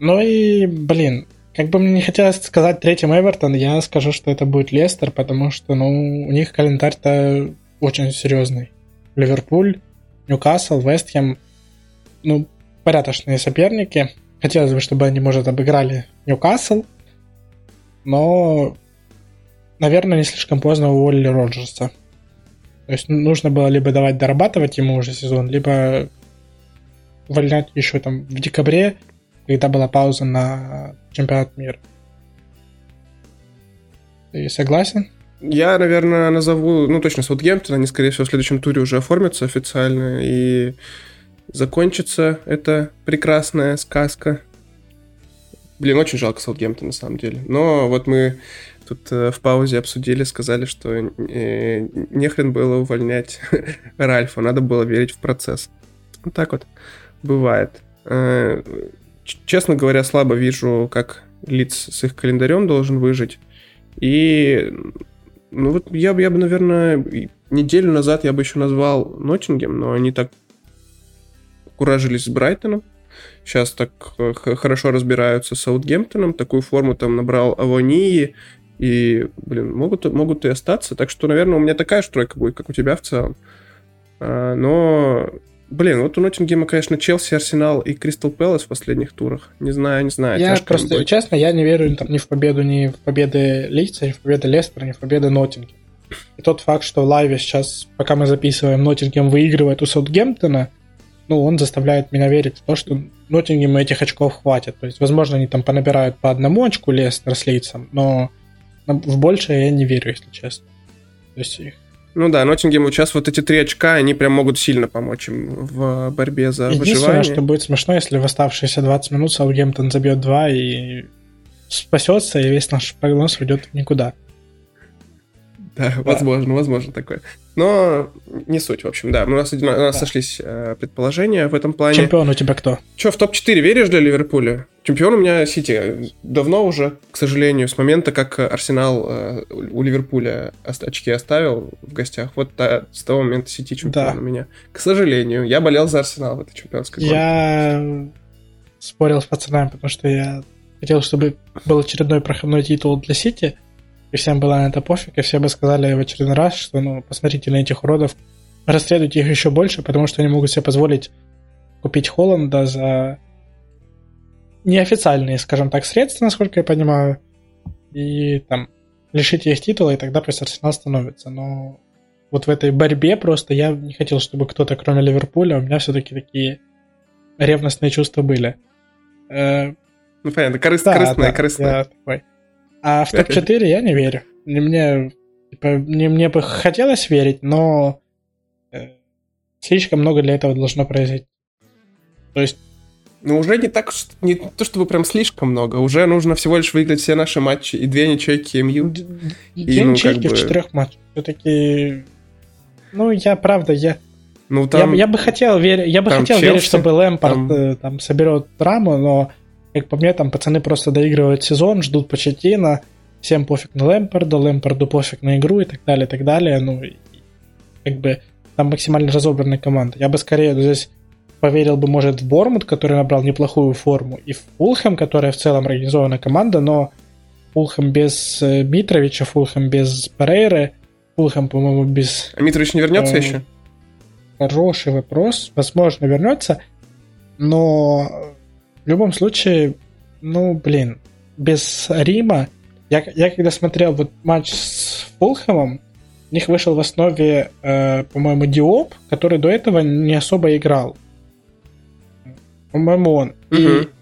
Ну и, как бы мне не хотелось сказать третьим Эвертон, я скажу, что это будет Лестер, потому что, у них календарь-то очень серьезный. Ливерпуль, Ньюкасл, Вест Хэм, порядочные соперники. Хотелось бы, чтобы они, может, обыграли Ньюкасл, но, наверное, не слишком поздно уволили Роджерса. То есть нужно было либо давать дорабатывать ему уже сезон, либо... увольнять еще в декабре, когда была пауза на чемпионат мира. Ты согласен? Я, наверное, назову, точно Саутгемптон, они, скорее всего, в следующем туре уже оформятся официально, и закончится эта прекрасная сказка. Очень жалко Саутгемптон, на самом деле. Но мы тут в паузе обсудили, сказали, что нехрен было увольнять Ральфа, надо было верить в процесс. Так бывает. Честно говоря, слабо вижу, как Лидс с их календарем должен выжить. И я бы, наверное, неделю назад я бы еще назвал Ноттингем, но они так куражились с Брайтоном. Сейчас так хорошо разбираются с Саутгемптоном. Такую форму там набрал Авонии. И, могут и остаться. Так что, наверное, у меня такая же тройка будет, как у тебя в целом. Но... у Ноттингема, конечно, Челси, Арсенал и Кристал Пэлас в последних турах. Не знаю. Я просто, честно, я не верю ни в победу, ни в победы Лидса, ни в победы Лестера, ни в победы Ноттингема. И тот факт, что в лайве сейчас, пока мы записываем, Ноттингем выигрывает у Саутгемптона, он заставляет меня верить в то, что Ноттингему этих очков хватит. То есть, возможно, они там понабирают по одному очку Лестер с Лидсом, но в большее я не верю, если честно. То есть их... Ноттингему сейчас эти 3 очка, они прям могут сильно помочь им в борьбе за выживание. Единственное, что будет смешно, если в оставшиеся 20 минут Саутгемптон забьет 2 и спасется, и весь наш прогноз уйдет никуда. Да, да, возможно такое. Но не суть, в общем, да. У нас сошлись предположения в этом плане. Чемпион у тебя кто? Че, в топ-4 веришь для Ливерпуля? Чемпион у меня Сити. Давно уже, к сожалению, с момента, как Арсенал у Ливерпуля очки оставил в гостях. Вот с того момента Сити чемпион у меня. К сожалению, я болел за Арсенал в этой чемпионской гонке. Я спорил с пацанами, потому что я хотел, чтобы был очередной проходной титул для Сити. И всем было на это пофиг, и все бы сказали в очередной раз, что посмотрите на этих уродов, расследуйте их еще больше, потому что они могут себе позволить купить Холланда за неофициальные, скажем так, средства, насколько я понимаю, и там лишите их титула, и тогда просто Арсенал становится. Но вот в этой борьбе просто я не хотел, чтобы кто-то, кроме Ливерпуля, у меня все-таки такие ревностные чувства были. Ну понятно, корыстные. А в топ-4 я не верю. Мне бы хотелось верить, но слишком много для этого должно произойти. То есть... уже не так, не то чтобы прям слишком много. Уже нужно всего лишь выиграть все наши матчи и 2 ничейки МЮ. 2 ничейки в 4 матчах. Все-таки... Я бы хотел верить, чтобы Лэмпард там соберет драму, но... Как по мне, там пацаны просто доигрывают сезон, ждут Почеттино, всем пофиг на Лэмпарда, Лэмпарду пофиг на игру и так далее, и так далее. Там максимально разобранная команда. Я бы скорее здесь поверил бы, может, в Бормут, который набрал неплохую форму, и в Фулхэм, которая в целом организованная команда, но Фулхэм без Митровича, Фулхэм без Перейры, Фулхэм, по-моему, без... А Митрович не вернется еще? Хороший вопрос. Возможно, вернется, но... В любом случае, без Рима, я когда смотрел вот матч с Фулхэмом, у них вышел в основе, по-моему, Диоп, который до этого не особо играл. По-моему, он.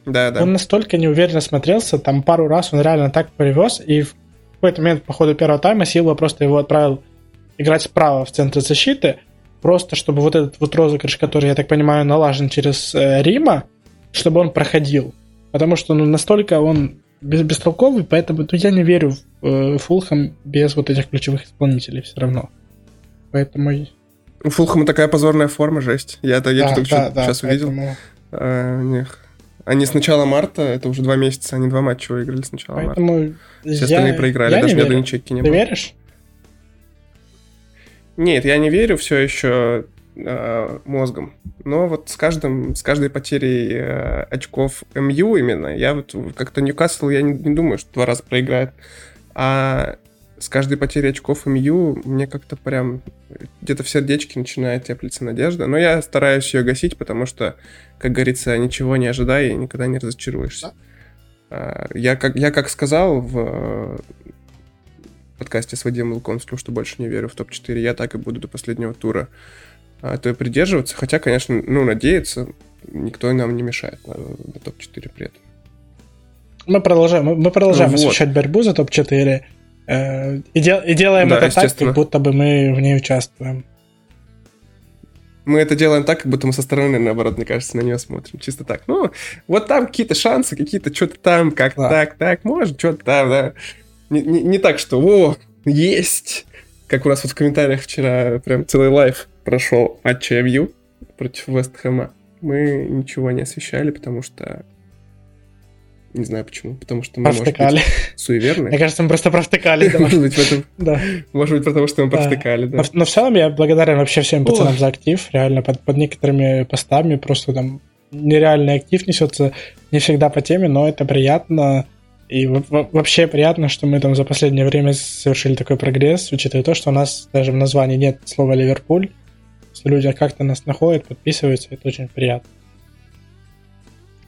Он настолько неуверенно смотрелся, там пару раз он реально так привез, и в какой-то момент по ходу первого тайма Силва просто его отправил играть справа в центре защиты, просто чтобы вот этот вот розыгрыш, который, я так понимаю, налажен через Рима, чтобы он проходил. Потому что настолько он бестолковый, поэтому я не верю в Фулхэм без вот этих ключевых исполнителей все равно. Поэтому... У Фулхэма такая позорная форма, жесть. Я только сейчас увидел. Они с начала марта, это уже 2 месяца, они 2 матча выиграли с начала марта. Все остальные проиграли, даже ни одной ничейки не было. Ты веришь? Нет, я не верю все еще... мозгом. Но вот с каждой потерей очков МЮ именно, я вот как-то Ньюкасл, я не думаю, что 2 раза проиграет. А с каждой потерей очков МЮ мне как-то прям где-то в сердечке начинает теплиться надежда. Но я стараюсь ее гасить, потому что, как говорится, ничего не ожидай и никогда не разочаруешься. Я как сказал в подкасте с Вадимом Лукомским, что больше не верю в топ-4, я так и буду до последнего тура это придерживаться, хотя, конечно, надеяться никто нам не мешает на топ-4 при этом. Мы продолжаем освещать борьбу за топ-4 и делаем это так, как будто бы мы в ней участвуем. Мы это делаем так, как будто мы со стороны, наоборот, мне кажется, на нее смотрим. Чисто так. Вот там какие-то шансы, какие-то что-то там, как так, может, что-то там, да. Не так, что есть! Как у нас вот в комментариях вчера прям целый лайв прошел матч МЮ против Вестхэма. Мы ничего не освещали, потому что... Не знаю почему. Потому что мы, может быть, суеверны. Мне кажется, мы просто провтыкали. Может быть, потому что мы провтыкали. Но в целом я благодарен вообще всем пацанам за актив. Реально, под некоторыми постами просто там нереальный актив несется. Не всегда по теме, но это приятно. И вообще приятно, что мы там за последнее время совершили такой прогресс, учитывая то, что у нас даже в названии нет слова «Ливерпуль». Люди как-то нас находят, подписываются, это очень приятно.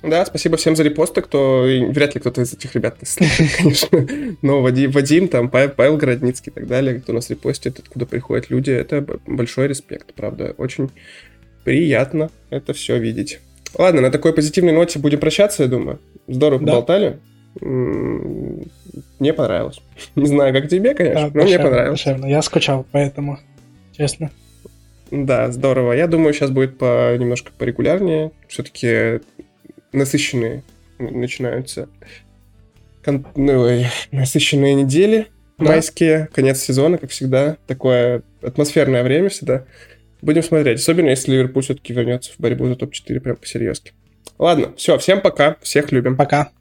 Да, спасибо всем за репосты, вряд ли кто-то из этих ребят нас слышит, конечно. Но Вадим, там, Павел Городницкий и так далее, кто нас репостит, откуда приходят люди, это большой респект, правда. Очень приятно это все видеть. Ладно, на такой позитивной ноте будем прощаться, я думаю. Здорово поболтали. Мне понравилось. Не знаю, как тебе, конечно, но мне понравилось. Я скучал, поэтому, честно. Да, здорово. Я думаю, сейчас будет немножко порегулярнее. Все-таки насыщенные начинаются насыщенные недели. Да. Майские, конец сезона, как всегда, такое атмосферное время всегда. Будем смотреть, особенно если Ливерпуль все-таки вернется в борьбу за топ-4 прям по-серьезки. Ладно, все, всем пока, всех любим. Пока.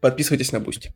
Подписывайтесь на Boosty.